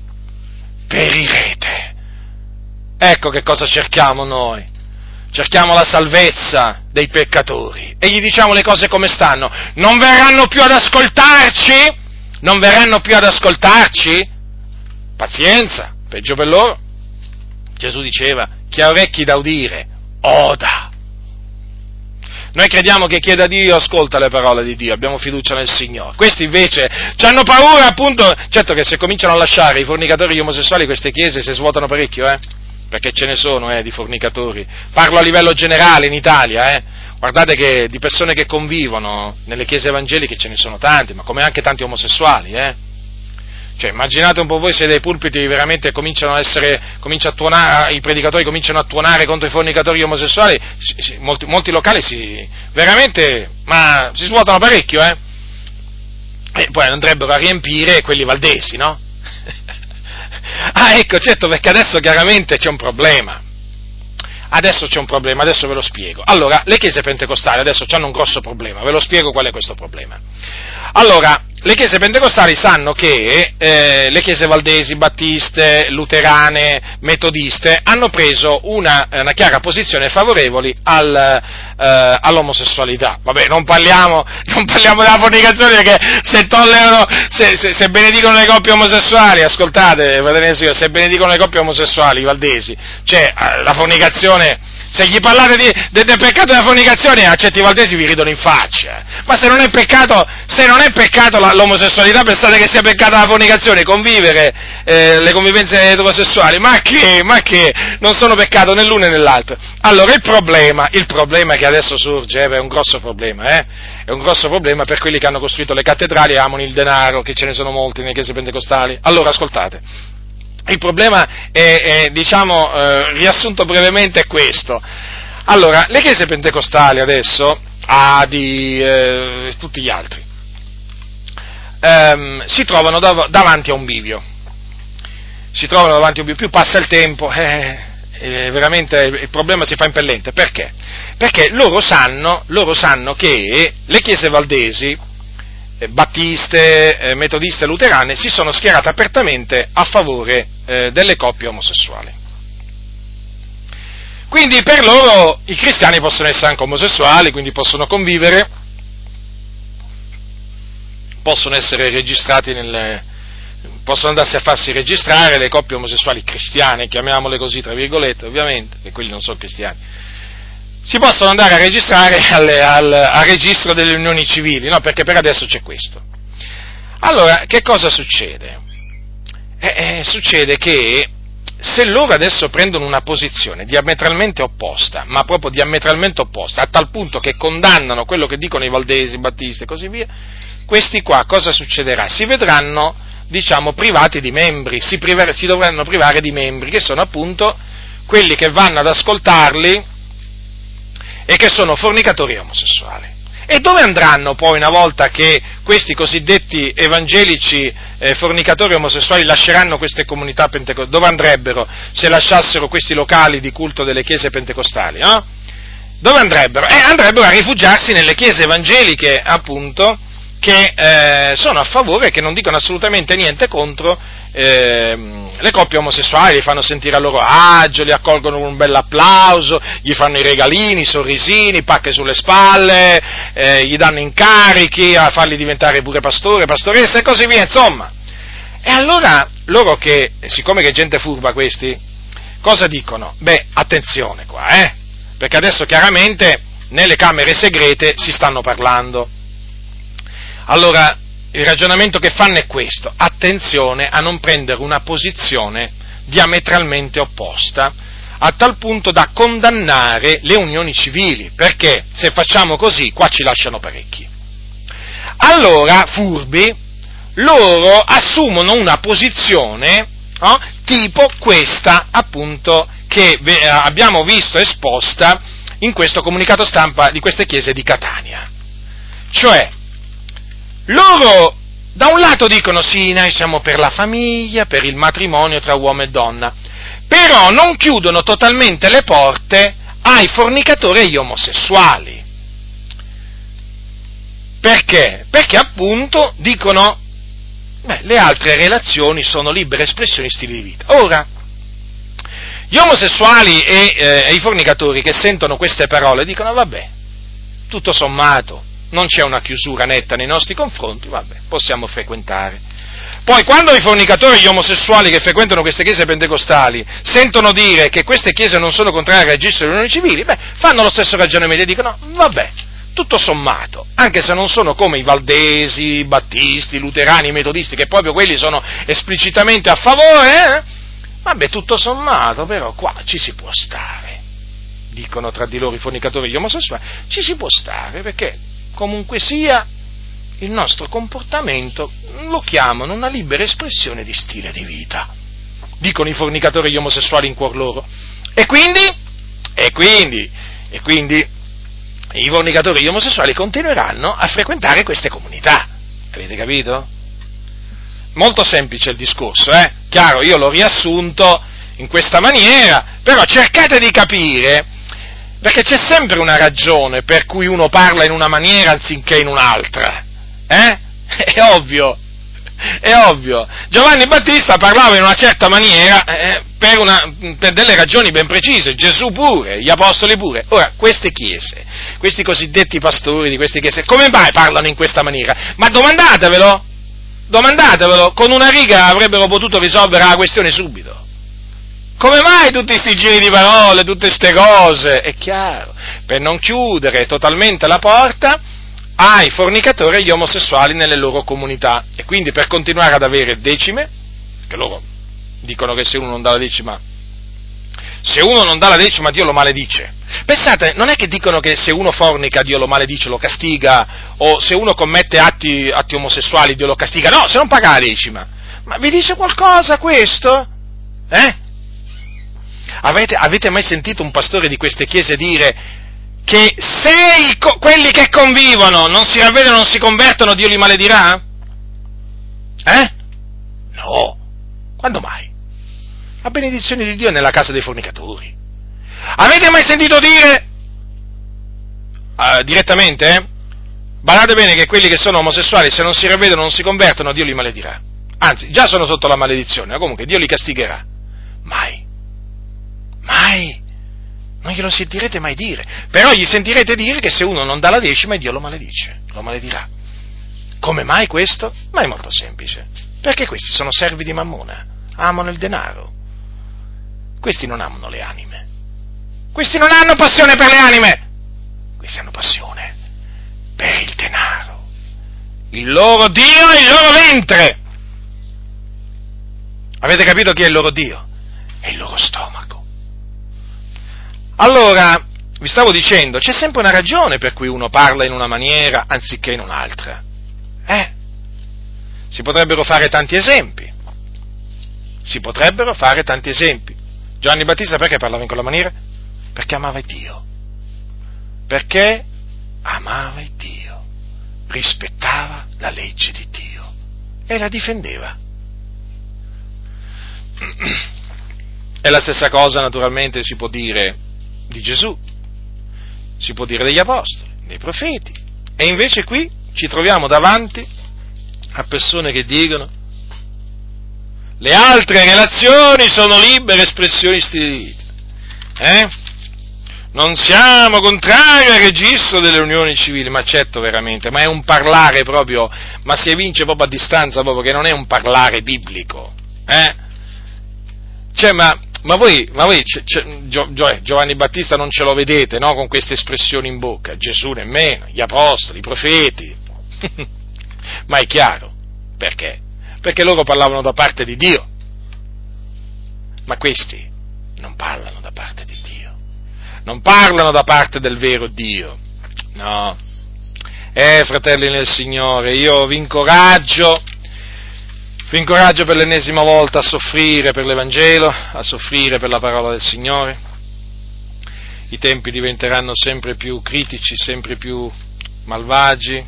perirete. Ecco che cosa cerchiamo noi. Cerchiamo la salvezza dei peccatori e gli diciamo le cose come stanno. Non verranno più ad ascoltarci? Non verranno più ad ascoltarci? Pazienza, peggio per loro. Gesù diceva: chi ha orecchi da udire, oda. Noi crediamo che chieda a Dio, ascolta le parole di Dio, abbiamo fiducia nel Signore. Questi invece hanno paura, appunto, certo che se cominciano a lasciare i fornicatori e gli omosessuali, queste chiese si svuotano parecchio, perché ce ne sono di fornicatori, parlo a livello generale in Italia, guardate che di persone che convivono nelle chiese evangeliche ce ne sono tanti, ma come anche tanti omosessuali, Cioè, immaginate un po' voi se dai pulpiti veramente i predicatori cominciano a tuonare contro i fornicatori omosessuali, molti locali si svuotano parecchio, e poi andrebbero a riempire quelli valdesi, no? Ah, ecco, certo, perché adesso chiaramente c'è un problema. Adesso ve lo spiego. Allora, le chiese pentecostali adesso hanno un grosso problema, ve lo spiego qual è questo problema. Allora, le chiese pentecostali sanno che le chiese valdesi, battiste, luterane, metodiste hanno preso una chiara posizione favorevoli all'omosessualità. Vabbè, non parliamo della fornicazione, perché se tollerano, se benedicono le coppie omosessuali, ascoltate, se benedicono le coppie omosessuali, i valdesi, cioè la fornicazione. Se gli parlate del peccato della fornicazione, a certi valdesi vi ridono in faccia. Ma se non è peccato, l'omosessualità, pensate che sia peccato la fornicazione, convivere, le convivenze eterosessuali, ma che non sono peccato né l'uno né l'altro. Allora il problema che adesso surge, è un grosso problema, è un grosso problema per quelli che hanno costruito le cattedrali e amano il denaro, che ce ne sono molti nelle chiese pentecostali. Allora, ascoltate. Il problema è riassunto brevemente, è questo. Allora, le chiese pentecostali adesso, tutti gli altri, si trovano davanti a un bivio. Più passa il tempo, veramente il problema si fa impellente. Perché? Perché loro sanno che le chiese valdesi, battiste, metodiste, luterane, si sono schierate apertamente a favore delle coppie omosessuali. Quindi per loro i cristiani possono essere anche omosessuali, quindi possono convivere, possono essere registrati possono andarsi a farsi registrare le coppie omosessuali cristiane, chiamiamole così tra virgolette, ovviamente, e quelli non sono cristiani. Si possono andare a registrare al registro delle unioni civili, no? Perché per adesso c'è questo. Allora, che cosa succede? Succede che se loro adesso prendono una posizione diametralmente opposta, ma proprio diametralmente opposta, a tal punto che condannano quello che dicono i valdesi, i battisti e così via, questi qua cosa succederà? Si vedranno, diciamo, privati di membri, si dovranno privare di membri, che sono appunto quelli che vanno ad ascoltarli e che sono fornicatori omosessuali. E dove andranno poi, una volta che questi cosiddetti evangelici fornicatori omosessuali lasceranno queste comunità pentecostali? Dove andrebbero se lasciassero questi locali di culto delle chiese pentecostali? No? Dove andrebbero? Andrebbero a rifugiarsi nelle chiese evangeliche, appunto, che sono a favore e che non dicono assolutamente niente contro le coppie omosessuali, li fanno sentire a loro agio, li accolgono con un bel applauso, gli fanno i regalini, i sorrisini, pacche sulle spalle, gli danno incarichi a farli diventare pure pastore, pastoressa e così via, insomma. E allora loro, che siccome che gente furba questi, cosa dicono? Beh, attenzione qua, perché adesso chiaramente nelle camere segrete si stanno parlando. Allora, il ragionamento che fanno è questo: attenzione a non prendere una posizione diametralmente opposta, a tal punto da condannare le unioni civili, perché se facciamo così qua ci lasciano parecchi. Allora, furbi, loro assumono una posizione tipo questa, appunto, che abbiamo visto esposta in questo comunicato stampa di queste chiese di Catania. Cioè, loro da un lato dicono sì, noi siamo per la famiglia, per il matrimonio tra uomo e donna, però non chiudono totalmente le porte ai fornicatori e agli omosessuali. Perché? Perché appunto dicono, beh, le altre relazioni sono libere espressioni e stili di vita. Ora, gli omosessuali e i fornicatori che sentono queste parole dicono, vabbè, tutto sommato, non c'è una chiusura netta nei nostri confronti, vabbè, possiamo frequentare. Poi quando i fornicatori e gli omosessuali che frequentano queste chiese pentecostali sentono dire che queste chiese non sono contrarie al registro delle unioni civili, beh, fanno lo stesso ragionamento e dicono, vabbè, tutto sommato, anche se non sono come i valdesi, i battisti, i luterani, i metodisti, che proprio quelli sono esplicitamente a favore, vabbè, tutto sommato, però qua ci si può stare, dicono tra di loro i fornicatori e gli omosessuali, ci si può stare, perché comunque sia il nostro comportamento lo chiamano una libera espressione di stile di vita, dicono i fornicatori e gli omosessuali in cuor loro. E quindi i fornicatori e gli omosessuali continueranno a frequentare queste comunità. Avete capito? Molto semplice il discorso, eh? Chiaro, io l'ho riassunto in questa maniera, però cercate di capire, perché c'è sempre una ragione per cui uno parla in una maniera anziché in un'altra, eh? È ovvio. Giovanni Battista parlava in una certa maniera per delle ragioni ben precise, Gesù pure, gli apostoli pure. Ora, queste chiese, questi cosiddetti pastori di queste chiese, come mai parlano in questa maniera? Ma domandatevelo, con una riga avrebbero potuto risolvere la questione subito. Come mai tutti sti giri di parole, tutte ste cose? È chiaro, per non chiudere totalmente la porta ai fornicatori e agli omosessuali nelle loro comunità, e quindi per continuare ad avere decime, perché loro dicono che se uno non dà la decima Dio lo maledice. Pensate, non è che dicono che se uno fornica Dio lo maledice, lo castiga, o se uno commette atti omosessuali Dio lo castiga, no, se non paga la decima. Ma vi dice qualcosa questo? Avete mai sentito un pastore di queste chiese dire che se quelli che convivono non si ravvedono, non si convertono, Dio li maledirà? No. Quando mai? La benedizione di Dio è nella casa dei fornicatori. Avete mai sentito dire direttamente? Badate bene che quelli che sono omosessuali, se non si ravvedono, non si convertono, Dio li maledirà. Anzi, già sono sotto la maledizione, ma comunque Dio li castigherà. Mai. Non glielo sentirete mai dire, però gli sentirete dire che se uno non dà la decima Dio lo maledice, lo maledirà. Come mai questo? Ma è molto semplice, perché questi sono servi di Mammona, amano il denaro, questi non amano le anime, questi non hanno passione per le anime, questi hanno passione per il denaro, il loro Dio e il loro ventre. Avete capito chi è il loro Dio? È il loro stomaco. Allora, vi stavo dicendo, c'è sempre una ragione per cui uno parla in una maniera anziché in un'altra. Si potrebbero fare tanti esempi. Giovanni Battista perché parlava in quella maniera? Perché amava Dio. Rispettava la legge di Dio e la difendeva. E la stessa cosa, naturalmente, si può dire di Gesù, si può dire degli apostoli, dei profeti, e invece qui ci troviamo davanti a persone che dicono le altre relazioni sono libere espressioni stili di vita, non siamo contrari al registro delle unioni civili. Ma certo, veramente, ma è un parlare proprio, ma si evince proprio a distanza proprio che non è un parlare biblico, cioè, Ma voi Giovanni Battista non ce lo vedete, no? Con queste espressioni in bocca, Gesù nemmeno, gli apostoli, i profeti. Ma è chiaro, perché? Perché loro parlavano da parte di Dio, ma questi non parlano da parte di Dio, non parlano da parte del vero Dio, no. Fratelli nel Signore, io vi incoraggio per l'ennesima volta a soffrire per l'Evangelo, a soffrire per la parola del Signore. I tempi diventeranno sempre più critici, sempre più malvagi.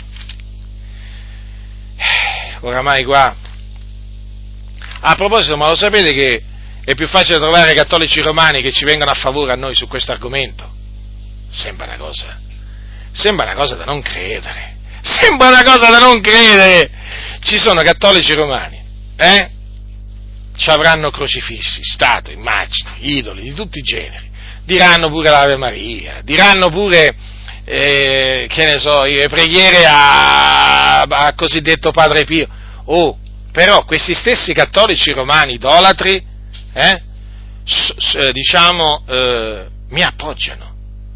Oramai qua, a proposito, ma lo sapete che è più facile trovare cattolici romani che ci vengano a favore a noi su questo argomento? Sembra una cosa da non credere, ci sono cattolici romani, ci avranno crocifissi, statue, immagini, idoli di tutti i generi, diranno pure l'Ave Maria, diranno pure, che ne so, le preghiere a cosiddetto Padre Pio, però questi stessi cattolici romani idolatri, mi appoggiano.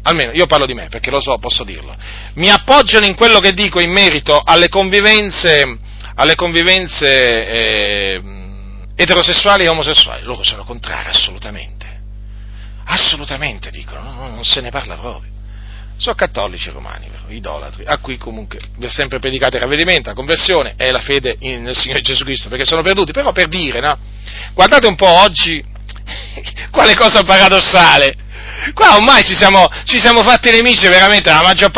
Almeno, io parlo di me, perché lo so, posso dirlo. Mi appoggiano in quello che dico in merito alle convivenze eterosessuali e omosessuali. Loro sono contrari, assolutamente. Assolutamente, dicono, non se ne parla proprio. Sono cattolici romani, però, idolatri, a cui comunque vi è sempre predicato il ravvedimento, la conversione e la fede nel Signore Gesù Cristo, perché sono perduti. Però per dire, no? Guardate un po' oggi quale cosa paradossale. Qua ormai ci siamo fatti nemici veramente la maggior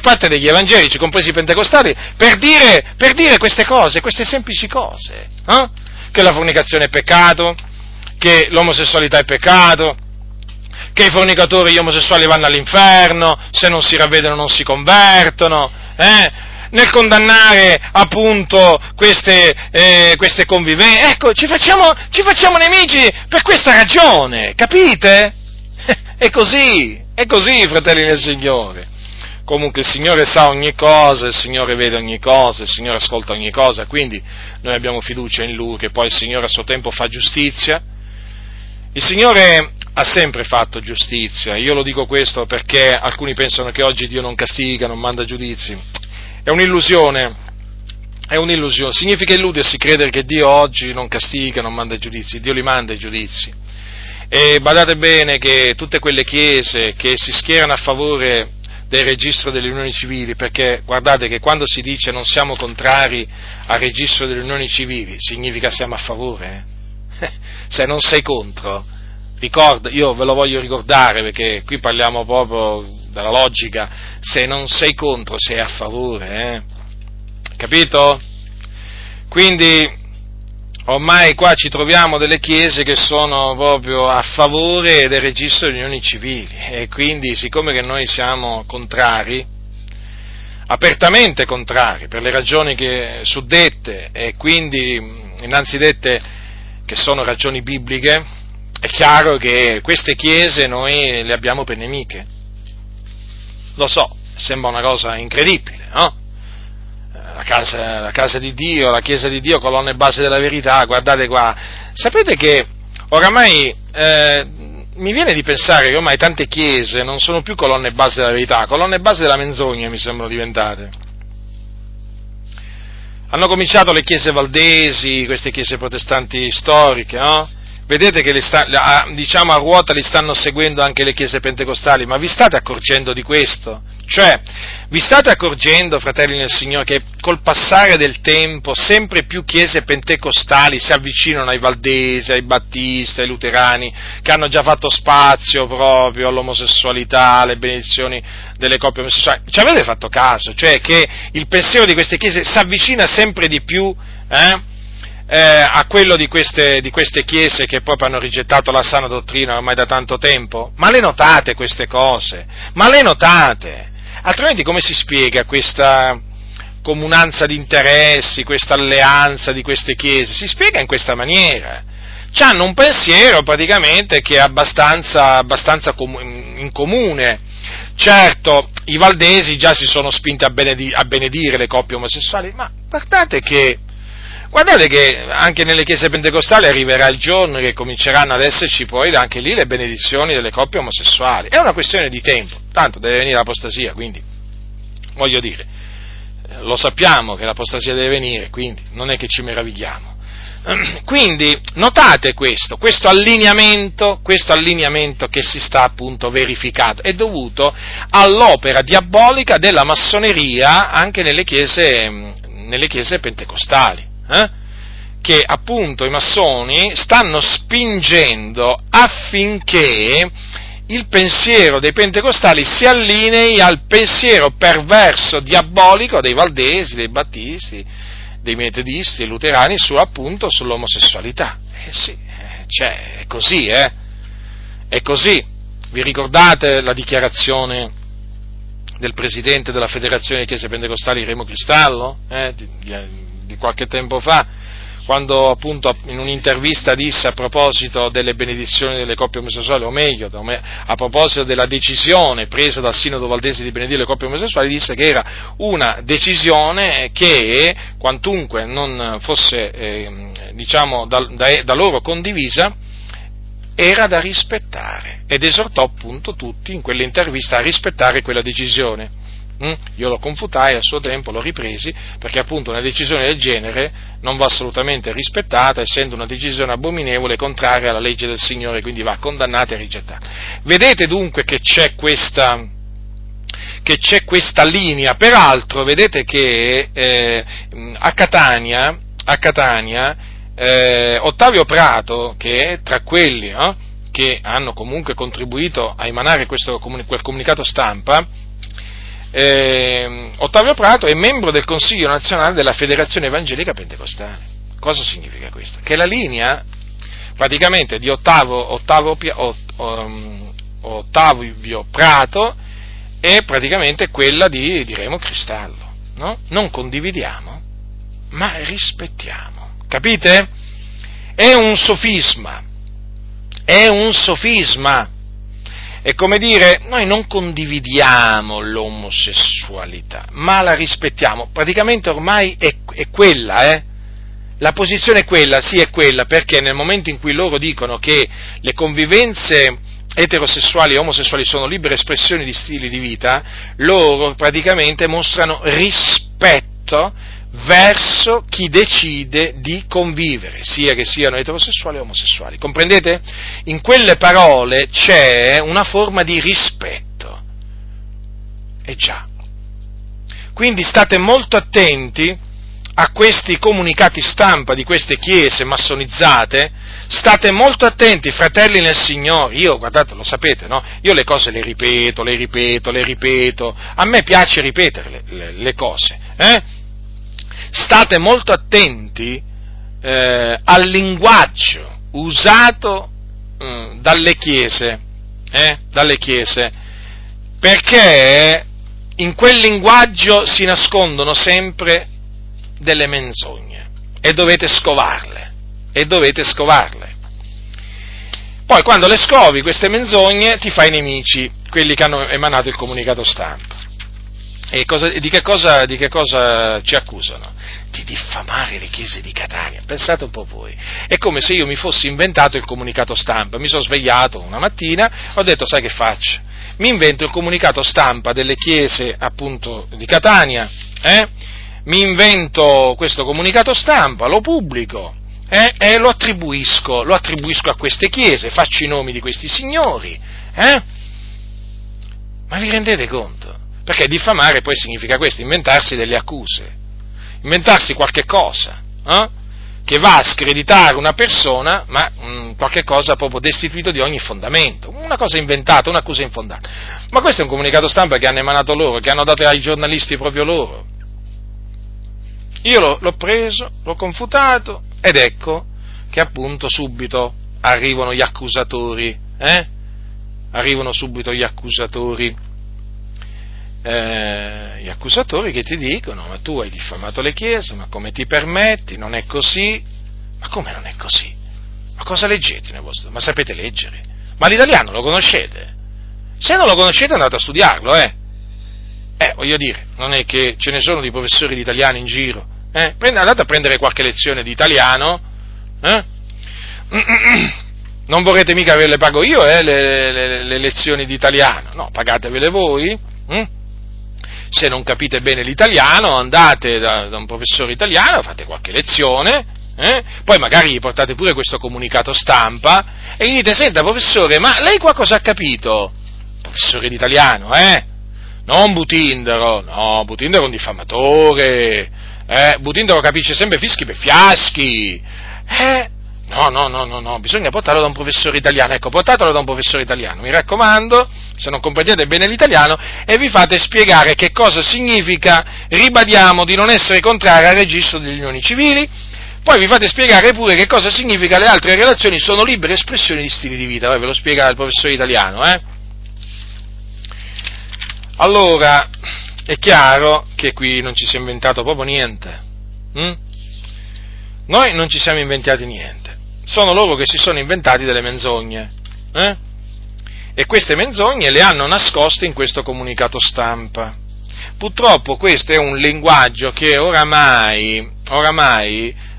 parte degli evangelici, compresi i pentecostali, per dire queste cose, queste semplici cose, che la fornicazione è peccato, che l'omosessualità è peccato, che i fornicatori, gli omosessuali vanno all'inferno, se non si ravvedono non si convertono, nel condannare appunto queste convivenze. Ecco, ci facciamo nemici per questa ragione, capite? È così, fratelli del Signore. Comunque il Signore sa ogni cosa, il Signore vede ogni cosa, il Signore ascolta ogni cosa, quindi noi abbiamo fiducia in Lui, che poi il Signore a suo tempo fa giustizia. Il Signore ha sempre fatto giustizia. Io lo dico questo perché alcuni pensano che oggi Dio non castiga, non manda giudizi. È un'illusione. Significa illudersi credere che Dio oggi non castiga, non manda giudizi. Dio li manda i giudizi. E badate bene che tutte quelle chiese che si schierano a favore del registro delle unioni civili, perché guardate che quando si dice non siamo contrari al registro delle unioni civili, significa siamo a favore. Se non sei contro, ricorda, io ve lo voglio ricordare perché qui parliamo proprio dalla logica, se non sei contro sei a favore, capito? Quindi ormai qua ci troviamo delle chiese che sono proprio a favore del registro delle unioni civili e quindi, siccome che noi siamo contrari, apertamente contrari, per le ragioni che suddette e quindi innanzi dette che sono ragioni bibliche, è chiaro che queste chiese noi le abbiamo per nemiche. Lo so, sembra una cosa incredibile, no? La casa di Dio, la Chiesa di Dio, colonna e base della verità, guardate qua. Sapete che oramai mi viene di pensare che ormai tante chiese non sono più colonna e base della verità, colonna e base della menzogna mi sembrano diventate. Hanno cominciato le chiese valdesi, queste chiese protestanti storiche, no? Vedete che diciamo a ruota li stanno seguendo anche le chiese pentecostali, ma vi state accorgendo di questo? Cioè, vi state accorgendo, fratelli nel Signore, che col passare del tempo sempre più chiese pentecostali si avvicinano ai valdesi, ai battisti, ai luterani, che hanno già fatto spazio proprio all'omosessualità, alle benedizioni delle coppie omosessuali? Ci avete fatto caso? Cioè che il pensiero di queste chiese si avvicina sempre di più, a quello di queste chiese che proprio hanno rigettato la sana dottrina ormai da tanto tempo? Ma le notate queste cose? Altrimenti come si spiega questa comunanza di interessi, questa alleanza di queste chiese? Si spiega in questa maniera. C'hanno un pensiero praticamente che è abbastanza in comune. Certo, i valdesi già si sono spinti a benedire le coppie omosessuali, ma guardate che anche nelle chiese pentecostali arriverà il giorno che cominceranno ad esserci poi anche lì le benedizioni delle coppie omosessuali. È una questione di tempo, tanto deve venire l'apostasia, quindi, voglio dire, lo sappiamo che l'apostasia deve venire, quindi non è che ci meravigliamo. Quindi notate questo allineamento che si sta appunto verificando, è dovuto all'opera diabolica della massoneria anche nelle chiese pentecostali, che appunto i massoni stanno spingendo affinché il pensiero dei pentecostali si allinei al pensiero perverso, diabolico dei valdesi, dei battisti, dei metodisti e luterani sull'omosessualità. È così, È così. Vi ricordate la dichiarazione del presidente della Federazione di Chiese Pentecostali, Remo Cristallo, di qualche tempo fa, quando appunto in un'intervista disse a proposito delle benedizioni delle coppie omosessuali, o meglio, a proposito della decisione presa dal Sinodo Valdese di benedire le coppie omosessuali, disse che era una decisione che, quantunque non fosse da loro condivisa, era da rispettare, ed esortò appunto tutti in quell'intervista a rispettare quella decisione. Io lo confutai a suo tempo, lo ripresi, perché appunto una decisione del genere non va assolutamente rispettata, essendo una decisione abominevole, contraria alla legge del Signore, quindi va condannata e rigettata. Vedete dunque che c'è questa linea. Peraltro vedete che a Catania, Ottavio Prato, che è tra quelli che hanno comunque contribuito a emanare quel comunicato stampa, Ottavio Prato è membro del Consiglio Nazionale della Federazione Evangelica Pentecostale. Cosa significa questo? Che la linea praticamente di Ottavio Prato è praticamente quella di Remo Cristallo, no? Non condividiamo, ma rispettiamo. Capite? È un sofisma. È come dire, noi non condividiamo l'omosessualità, ma la rispettiamo. Praticamente ormai è quella, La posizione è quella, sì è quella, perché nel momento in cui loro dicono che le convivenze eterosessuali e omosessuali sono libere espressioni di stili di vita, loro praticamente mostrano rispetto verso chi decide di convivere, sia che siano eterosessuali o omosessuali. Comprendete? In quelle parole c'è una forma di rispetto. E già. Quindi state molto attenti a questi comunicati stampa di queste chiese massonizzate, state molto attenti, fratelli nel Signore. Io, guardate, lo sapete, no? Io le cose le ripeto, a me piace ripetere le cose, State molto attenti al linguaggio usato dalle chiese, perché in quel linguaggio si nascondono sempre delle menzogne e dovete scovarle. Poi quando le scovi queste menzogne ti fai nemici, quelli che hanno emanato il comunicato stampa. Di che cosa ci accusano? Di diffamare le chiese di Catania. Pensate un po' voi. È come se io mi fossi inventato il comunicato stampa. Mi sono svegliato una mattina, ho detto, sai che faccio? Mi invento il comunicato stampa delle chiese appunto di Catania. Mi invento questo comunicato stampa, lo pubblico e lo attribuisco a queste chiese, faccio i nomi di questi signori. Ma vi rendete conto? Perché diffamare poi significa questo, inventarsi delle accuse, inventarsi qualche cosa, che va a screditare una persona, ma qualche cosa proprio destituito di ogni fondamento, una cosa inventata, un'accusa infondata. Ma questo è un comunicato stampa che hanno emanato loro, che hanno dato ai giornalisti proprio loro. Io l'ho preso, l'ho confutato, ed ecco che appunto subito arrivano gli accusatori, gli accusatori che ti dicono, ma tu hai diffamato le chiese, ma come ti permetti, non è così. Ma come non è così? Ma cosa leggete nel vostro? Ma sapete leggere? Ma l'italiano lo conoscete? Se non lo conoscete andate a studiarlo, voglio dire, non è che ce ne sono di professori di italiano in giro, andate a prendere qualche lezione di italiano, Non vorrete mica che le pago io, le lezioni di italiano, no, pagatevele voi, Se non capite bene l'italiano, andate da un professore italiano, fate qualche lezione, poi magari gli portate pure questo comunicato stampa e gli dite: senta professore, ma lei qua cosa ha capito? Professore di italiano, non Butindaro, no, Butindaro è un diffamatore, Butindaro capisce sempre fischi per fiaschi, no, bisogna portarlo da un professore italiano. Ecco, portatelo da un professore italiano, mi raccomando, se non comprendete bene l'italiano, e vi fate spiegare che cosa significa ribadiamo di non essere contrari al registro delle unioni civili. Poi vi fate spiegare pure che cosa significa le altre relazioni sono libere espressioni di stili di vita. Vai, ve lo spiega il professore italiano, Allora, è chiaro che qui non ci si è inventato proprio niente. Noi non ci siamo inventati niente. Sono loro che si sono inventati delle menzogne. E queste menzogne le hanno nascoste in questo comunicato stampa. Purtroppo questo è un linguaggio che oramai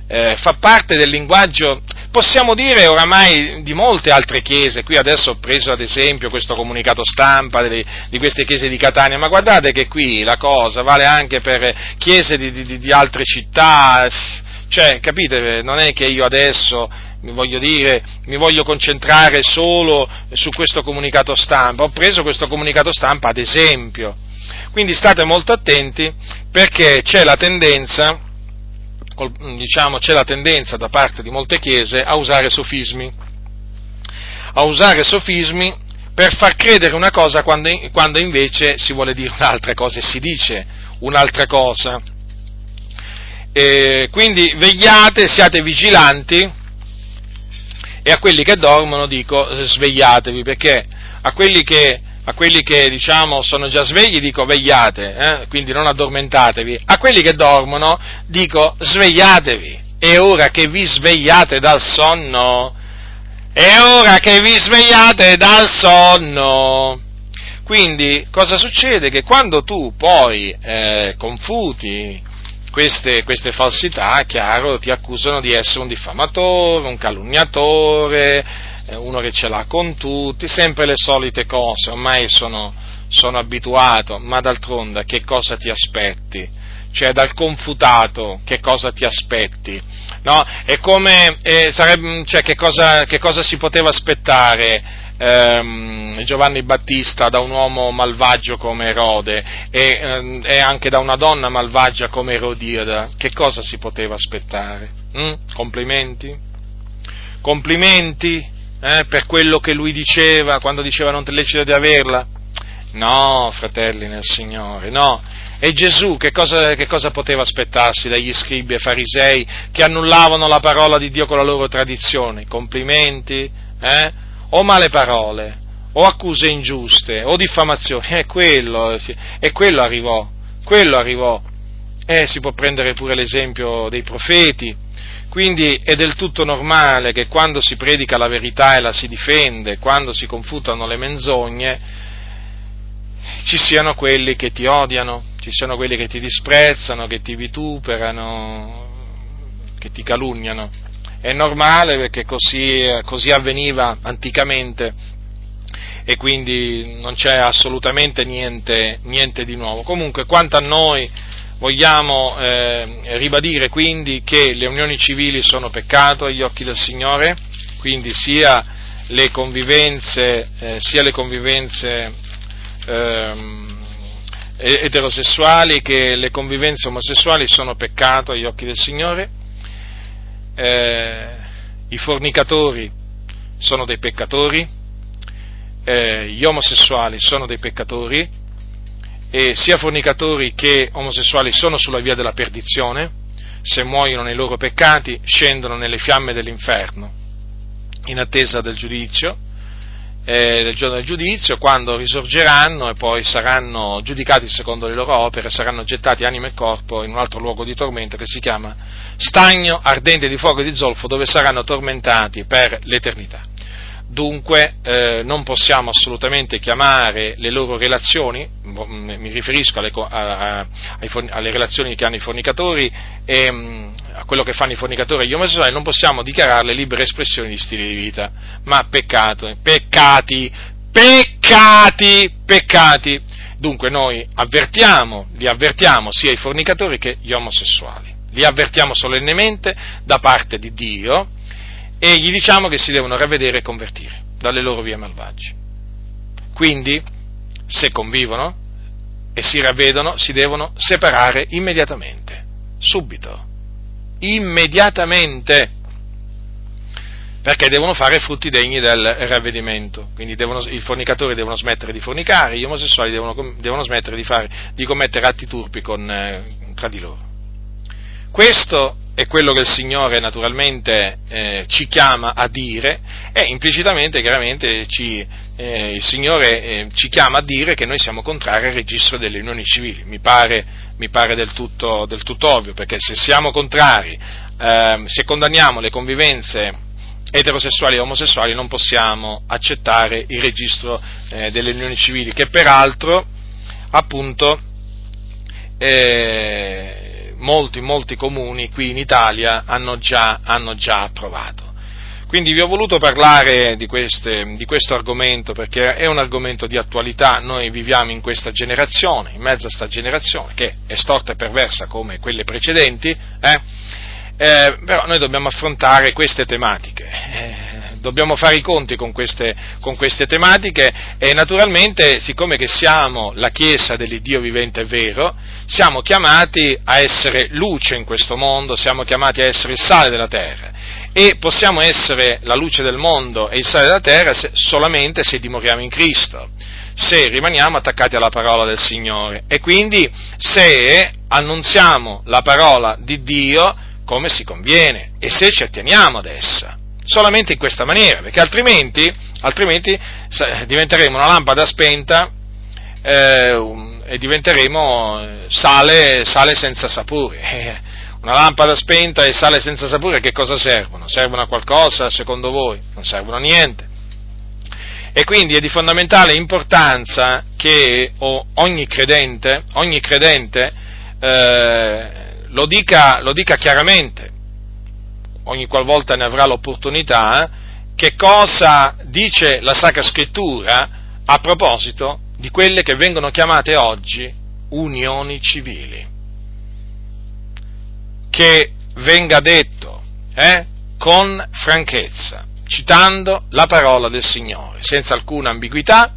fa parte del linguaggio, possiamo dire, oramai di molte altre chiese. Qui adesso ho preso ad esempio questo comunicato stampa di queste chiese di Catania, ma guardate che qui la cosa vale anche per chiese di altre città, cioè, capite, non è che io adesso mi voglio concentrare solo su questo comunicato stampa, ho preso questo comunicato stampa ad esempio, quindi state molto attenti, perché c'è la tendenza da parte di molte chiese a usare sofismi per far credere una cosa quando invece si vuole dire un'altra cosa e si dice un'altra cosa. E quindi vegliate, siate vigilanti, e a quelli che dormono dico svegliatevi, perché a quelli che diciamo sono già svegli dico vegliate, quindi non addormentatevi, a quelli che dormono dico svegliatevi, è ora che vi svegliate dal sonno, Quindi cosa succede? Che quando tu poi confuti queste falsità, chiaro, ti accusano di essere un diffamatore, un calunniatore, uno che ce l'ha con tutti, sempre le solite cose, ormai sono abituato, ma d'altronde che cosa ti aspetti? Cioè, dal confutato che cosa ti aspetti? No? E come che cosa si poteva aspettare Giovanni Battista da un uomo malvagio come Erode e anche da una donna malvagia come Erodiada? Che cosa si poteva aspettare? Complimenti? Per quello che lui diceva, quando diceva non ti è lecito di averla? No, fratelli nel Signore, no. E Gesù che cosa poteva aspettarsi dagli scribi e farisei che annullavano la parola di Dio con la loro tradizione? Complimenti? O male parole, o accuse ingiuste, o diffamazioni, e quello arrivò. Si può prendere pure l'esempio dei profeti. Quindi è del tutto normale che quando si predica la verità e la si difende, quando si confutano le menzogne, ci siano quelli che ti odiano, ci siano quelli che ti disprezzano, che ti vituperano, che ti calunniano. È normale, perché così avveniva anticamente, e quindi non c'è assolutamente niente di nuovo. Comunque, quanto a noi, vogliamo ribadire quindi che le unioni civili sono peccato agli occhi del Signore, quindi sia le convivenze eterosessuali che le convivenze omosessuali sono peccato agli occhi del Signore, i fornicatori sono dei peccatori, gli omosessuali sono dei peccatori, e sia fornicatori che omosessuali sono sulla via della perdizione. Se muoiono nei loro peccati, scendono nelle fiamme dell'inferno, in attesa del giudizio, del giorno del giudizio, quando risorgeranno e poi saranno giudicati secondo le loro opere, saranno gettati anima e corpo in un altro luogo di tormento che si chiama stagno ardente di fuoco e di zolfo, dove saranno tormentati per l'eternità. Dunque non possiamo assolutamente chiamare le loro relazioni, mi riferisco alle relazioni che hanno i fornicatori e a quello che fanno i fornicatori e gli omosessuali, non possiamo dichiararle libere espressioni di stili di vita, ma peccati. Dunque noi avvertiamo, li avvertiamo sia i fornicatori che gli omosessuali, li avvertiamo solennemente da parte di Dio e gli diciamo che si devono ravvedere e convertire dalle loro vie malvagie. Quindi, se convivono e si ravvedono, si devono separare immediatamente, subito, immediatamente, perché devono fare frutti degni del ravvedimento. Quindi i fornicatori devono smettere di fornicare, gli omosessuali devono smettere di commettere atti turpi tra di loro. Questo è quello che il Signore naturalmente ci chiama a dire, e implicitamente, chiaramente, il Signore ci chiama a dire che noi siamo contrari al registro delle unioni civili. Mi pare del tutto ovvio, perché se siamo contrari, se condanniamo le convivenze eterosessuali e omosessuali, non possiamo accettare il registro delle unioni civili, che peraltro, appunto, molti comuni qui in Italia hanno già approvato. Quindi vi ho voluto parlare di questo argomento, perché è un argomento di attualità. Noi viviamo in questa generazione, in mezzo a sta generazione, che è storta e perversa come quelle precedenti, però noi dobbiamo affrontare queste tematiche, dobbiamo fare i conti con queste tematiche, e naturalmente, siccome che siamo la Chiesa dell'Iddio vivente e vero, siamo chiamati a essere luce in questo mondo, siamo chiamati a essere il sale della terra, e possiamo essere la luce del mondo e il sale della terra solamente se dimoriamo in Cristo, se rimaniamo attaccati alla parola del Signore, e quindi se annunziamo la parola di Dio come si conviene, e se ci atteniamo ad essa, solamente in questa maniera, perché altrimenti diventeremo una lampada spenta e diventeremo sale senza sapore. Una lampada spenta e sale senza sapore che cosa servono? Servono a qualcosa, secondo voi? Non servono a niente. E quindi è di fondamentale importanza che ogni credente lo dica chiaramente, ogni qualvolta ne avrà l'opportunità, che cosa dice la Sacra Scrittura a proposito di quelle che vengono chiamate oggi unioni civili. Che venga detto con franchezza, citando la parola del Signore, senza alcuna ambiguità,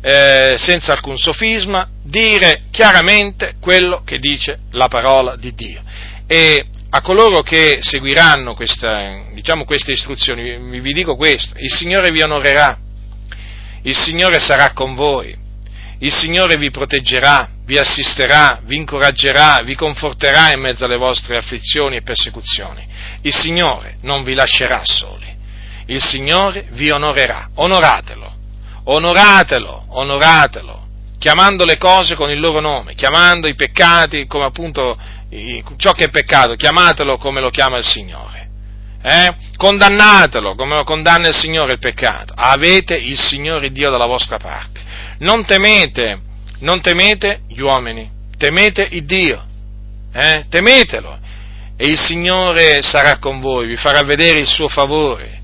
senza alcun sofisma, dire chiaramente quello che dice la parola di Dio. E a coloro che seguiranno queste istruzioni, vi dico questo: il Signore vi onorerà, il Signore sarà con voi, il Signore vi proteggerà, vi assisterà, vi incoraggerà, vi conforterà in mezzo alle vostre afflizioni e persecuzioni. Il Signore non vi lascerà soli, il Signore vi onorerà. Onoratelo, chiamando le cose con il loro nome, chiamando i peccati come appunto ciò che è peccato, chiamatelo come lo chiama il Signore. Condannatelo come lo condanna il Signore il peccato. Avete il Signore Dio dalla vostra parte. Non temete gli uomini, temete il Dio. Temetelo, e il Signore sarà con voi, vi farà vedere il suo favore,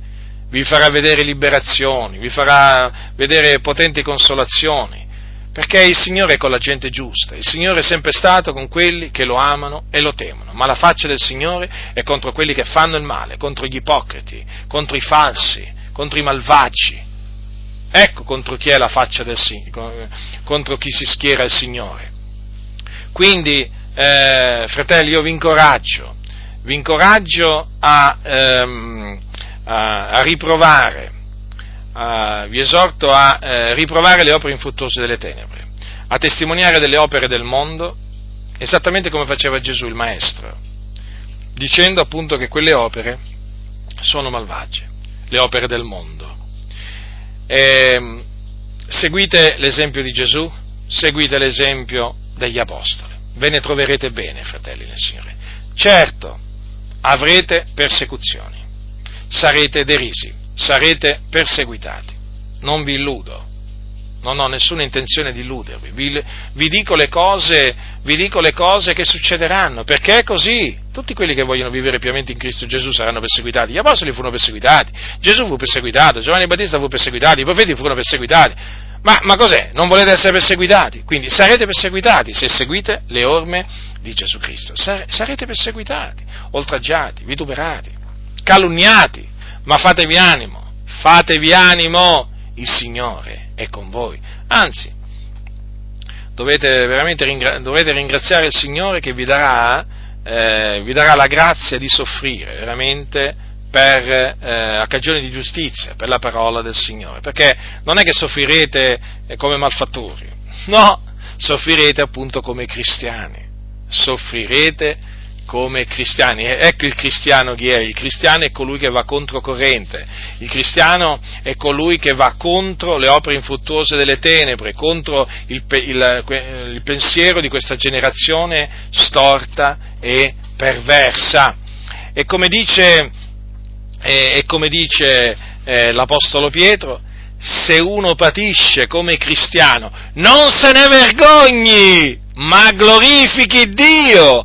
vi farà vedere liberazioni, vi farà vedere potenti consolazioni, perché il Signore è con la gente giusta, il Signore è sempre stato con quelli che lo amano e lo temono, ma la faccia del Signore è contro quelli che fanno il male, contro gli ipocriti, contro i falsi, contro i malvagi. Ecco contro chi è la faccia del Signore, contro chi si schiera il Signore. Quindi, fratelli, io vi incoraggio a riprovare, vi esorto a riprovare le opere infruttuose delle tenebre, a testimoniare delle opere del mondo, esattamente come faceva Gesù il Maestro, dicendo appunto che quelle opere sono malvagie, le opere del mondo. Seguite l'esempio di Gesù, seguite l'esempio degli Apostoli, ve ne troverete bene, fratelli del Signore. Certo, avrete persecuzioni, sarete derisi, sarete perseguitati, non vi illudo, non ho nessuna intenzione di illudervi, vi dico le cose che succederanno, perché è così. Tutti quelli che vogliono vivere pienamente in Cristo Gesù saranno perseguitati. Gli apostoli furono perseguitati, Gesù fu perseguitato, Giovanni Battista fu perseguitato, i profeti furono perseguitati, Ma cos'è? Non volete essere perseguitati? Quindi sarete perseguitati se seguite le orme di Gesù Cristo. Sarete perseguitati, oltraggiati, vituperati, calunniati, ma fatevi animo, il Signore è con voi. Anzi, dovete ringraziare il Signore che vi darà la grazia di soffrire veramente per cagione di giustizia, per la parola del Signore, perché non è che soffrirete come malfattori, no, soffrirete appunto come cristiani, Ecco il cristiano chi è? Il cristiano è colui che va controcorrente, il cristiano è colui che va contro le opere infruttuose delle tenebre, contro il pensiero di questa generazione storta e perversa. E come dice l'Apostolo Pietro, se uno patisce come cristiano, non se ne vergogni, ma glorifichi Dio,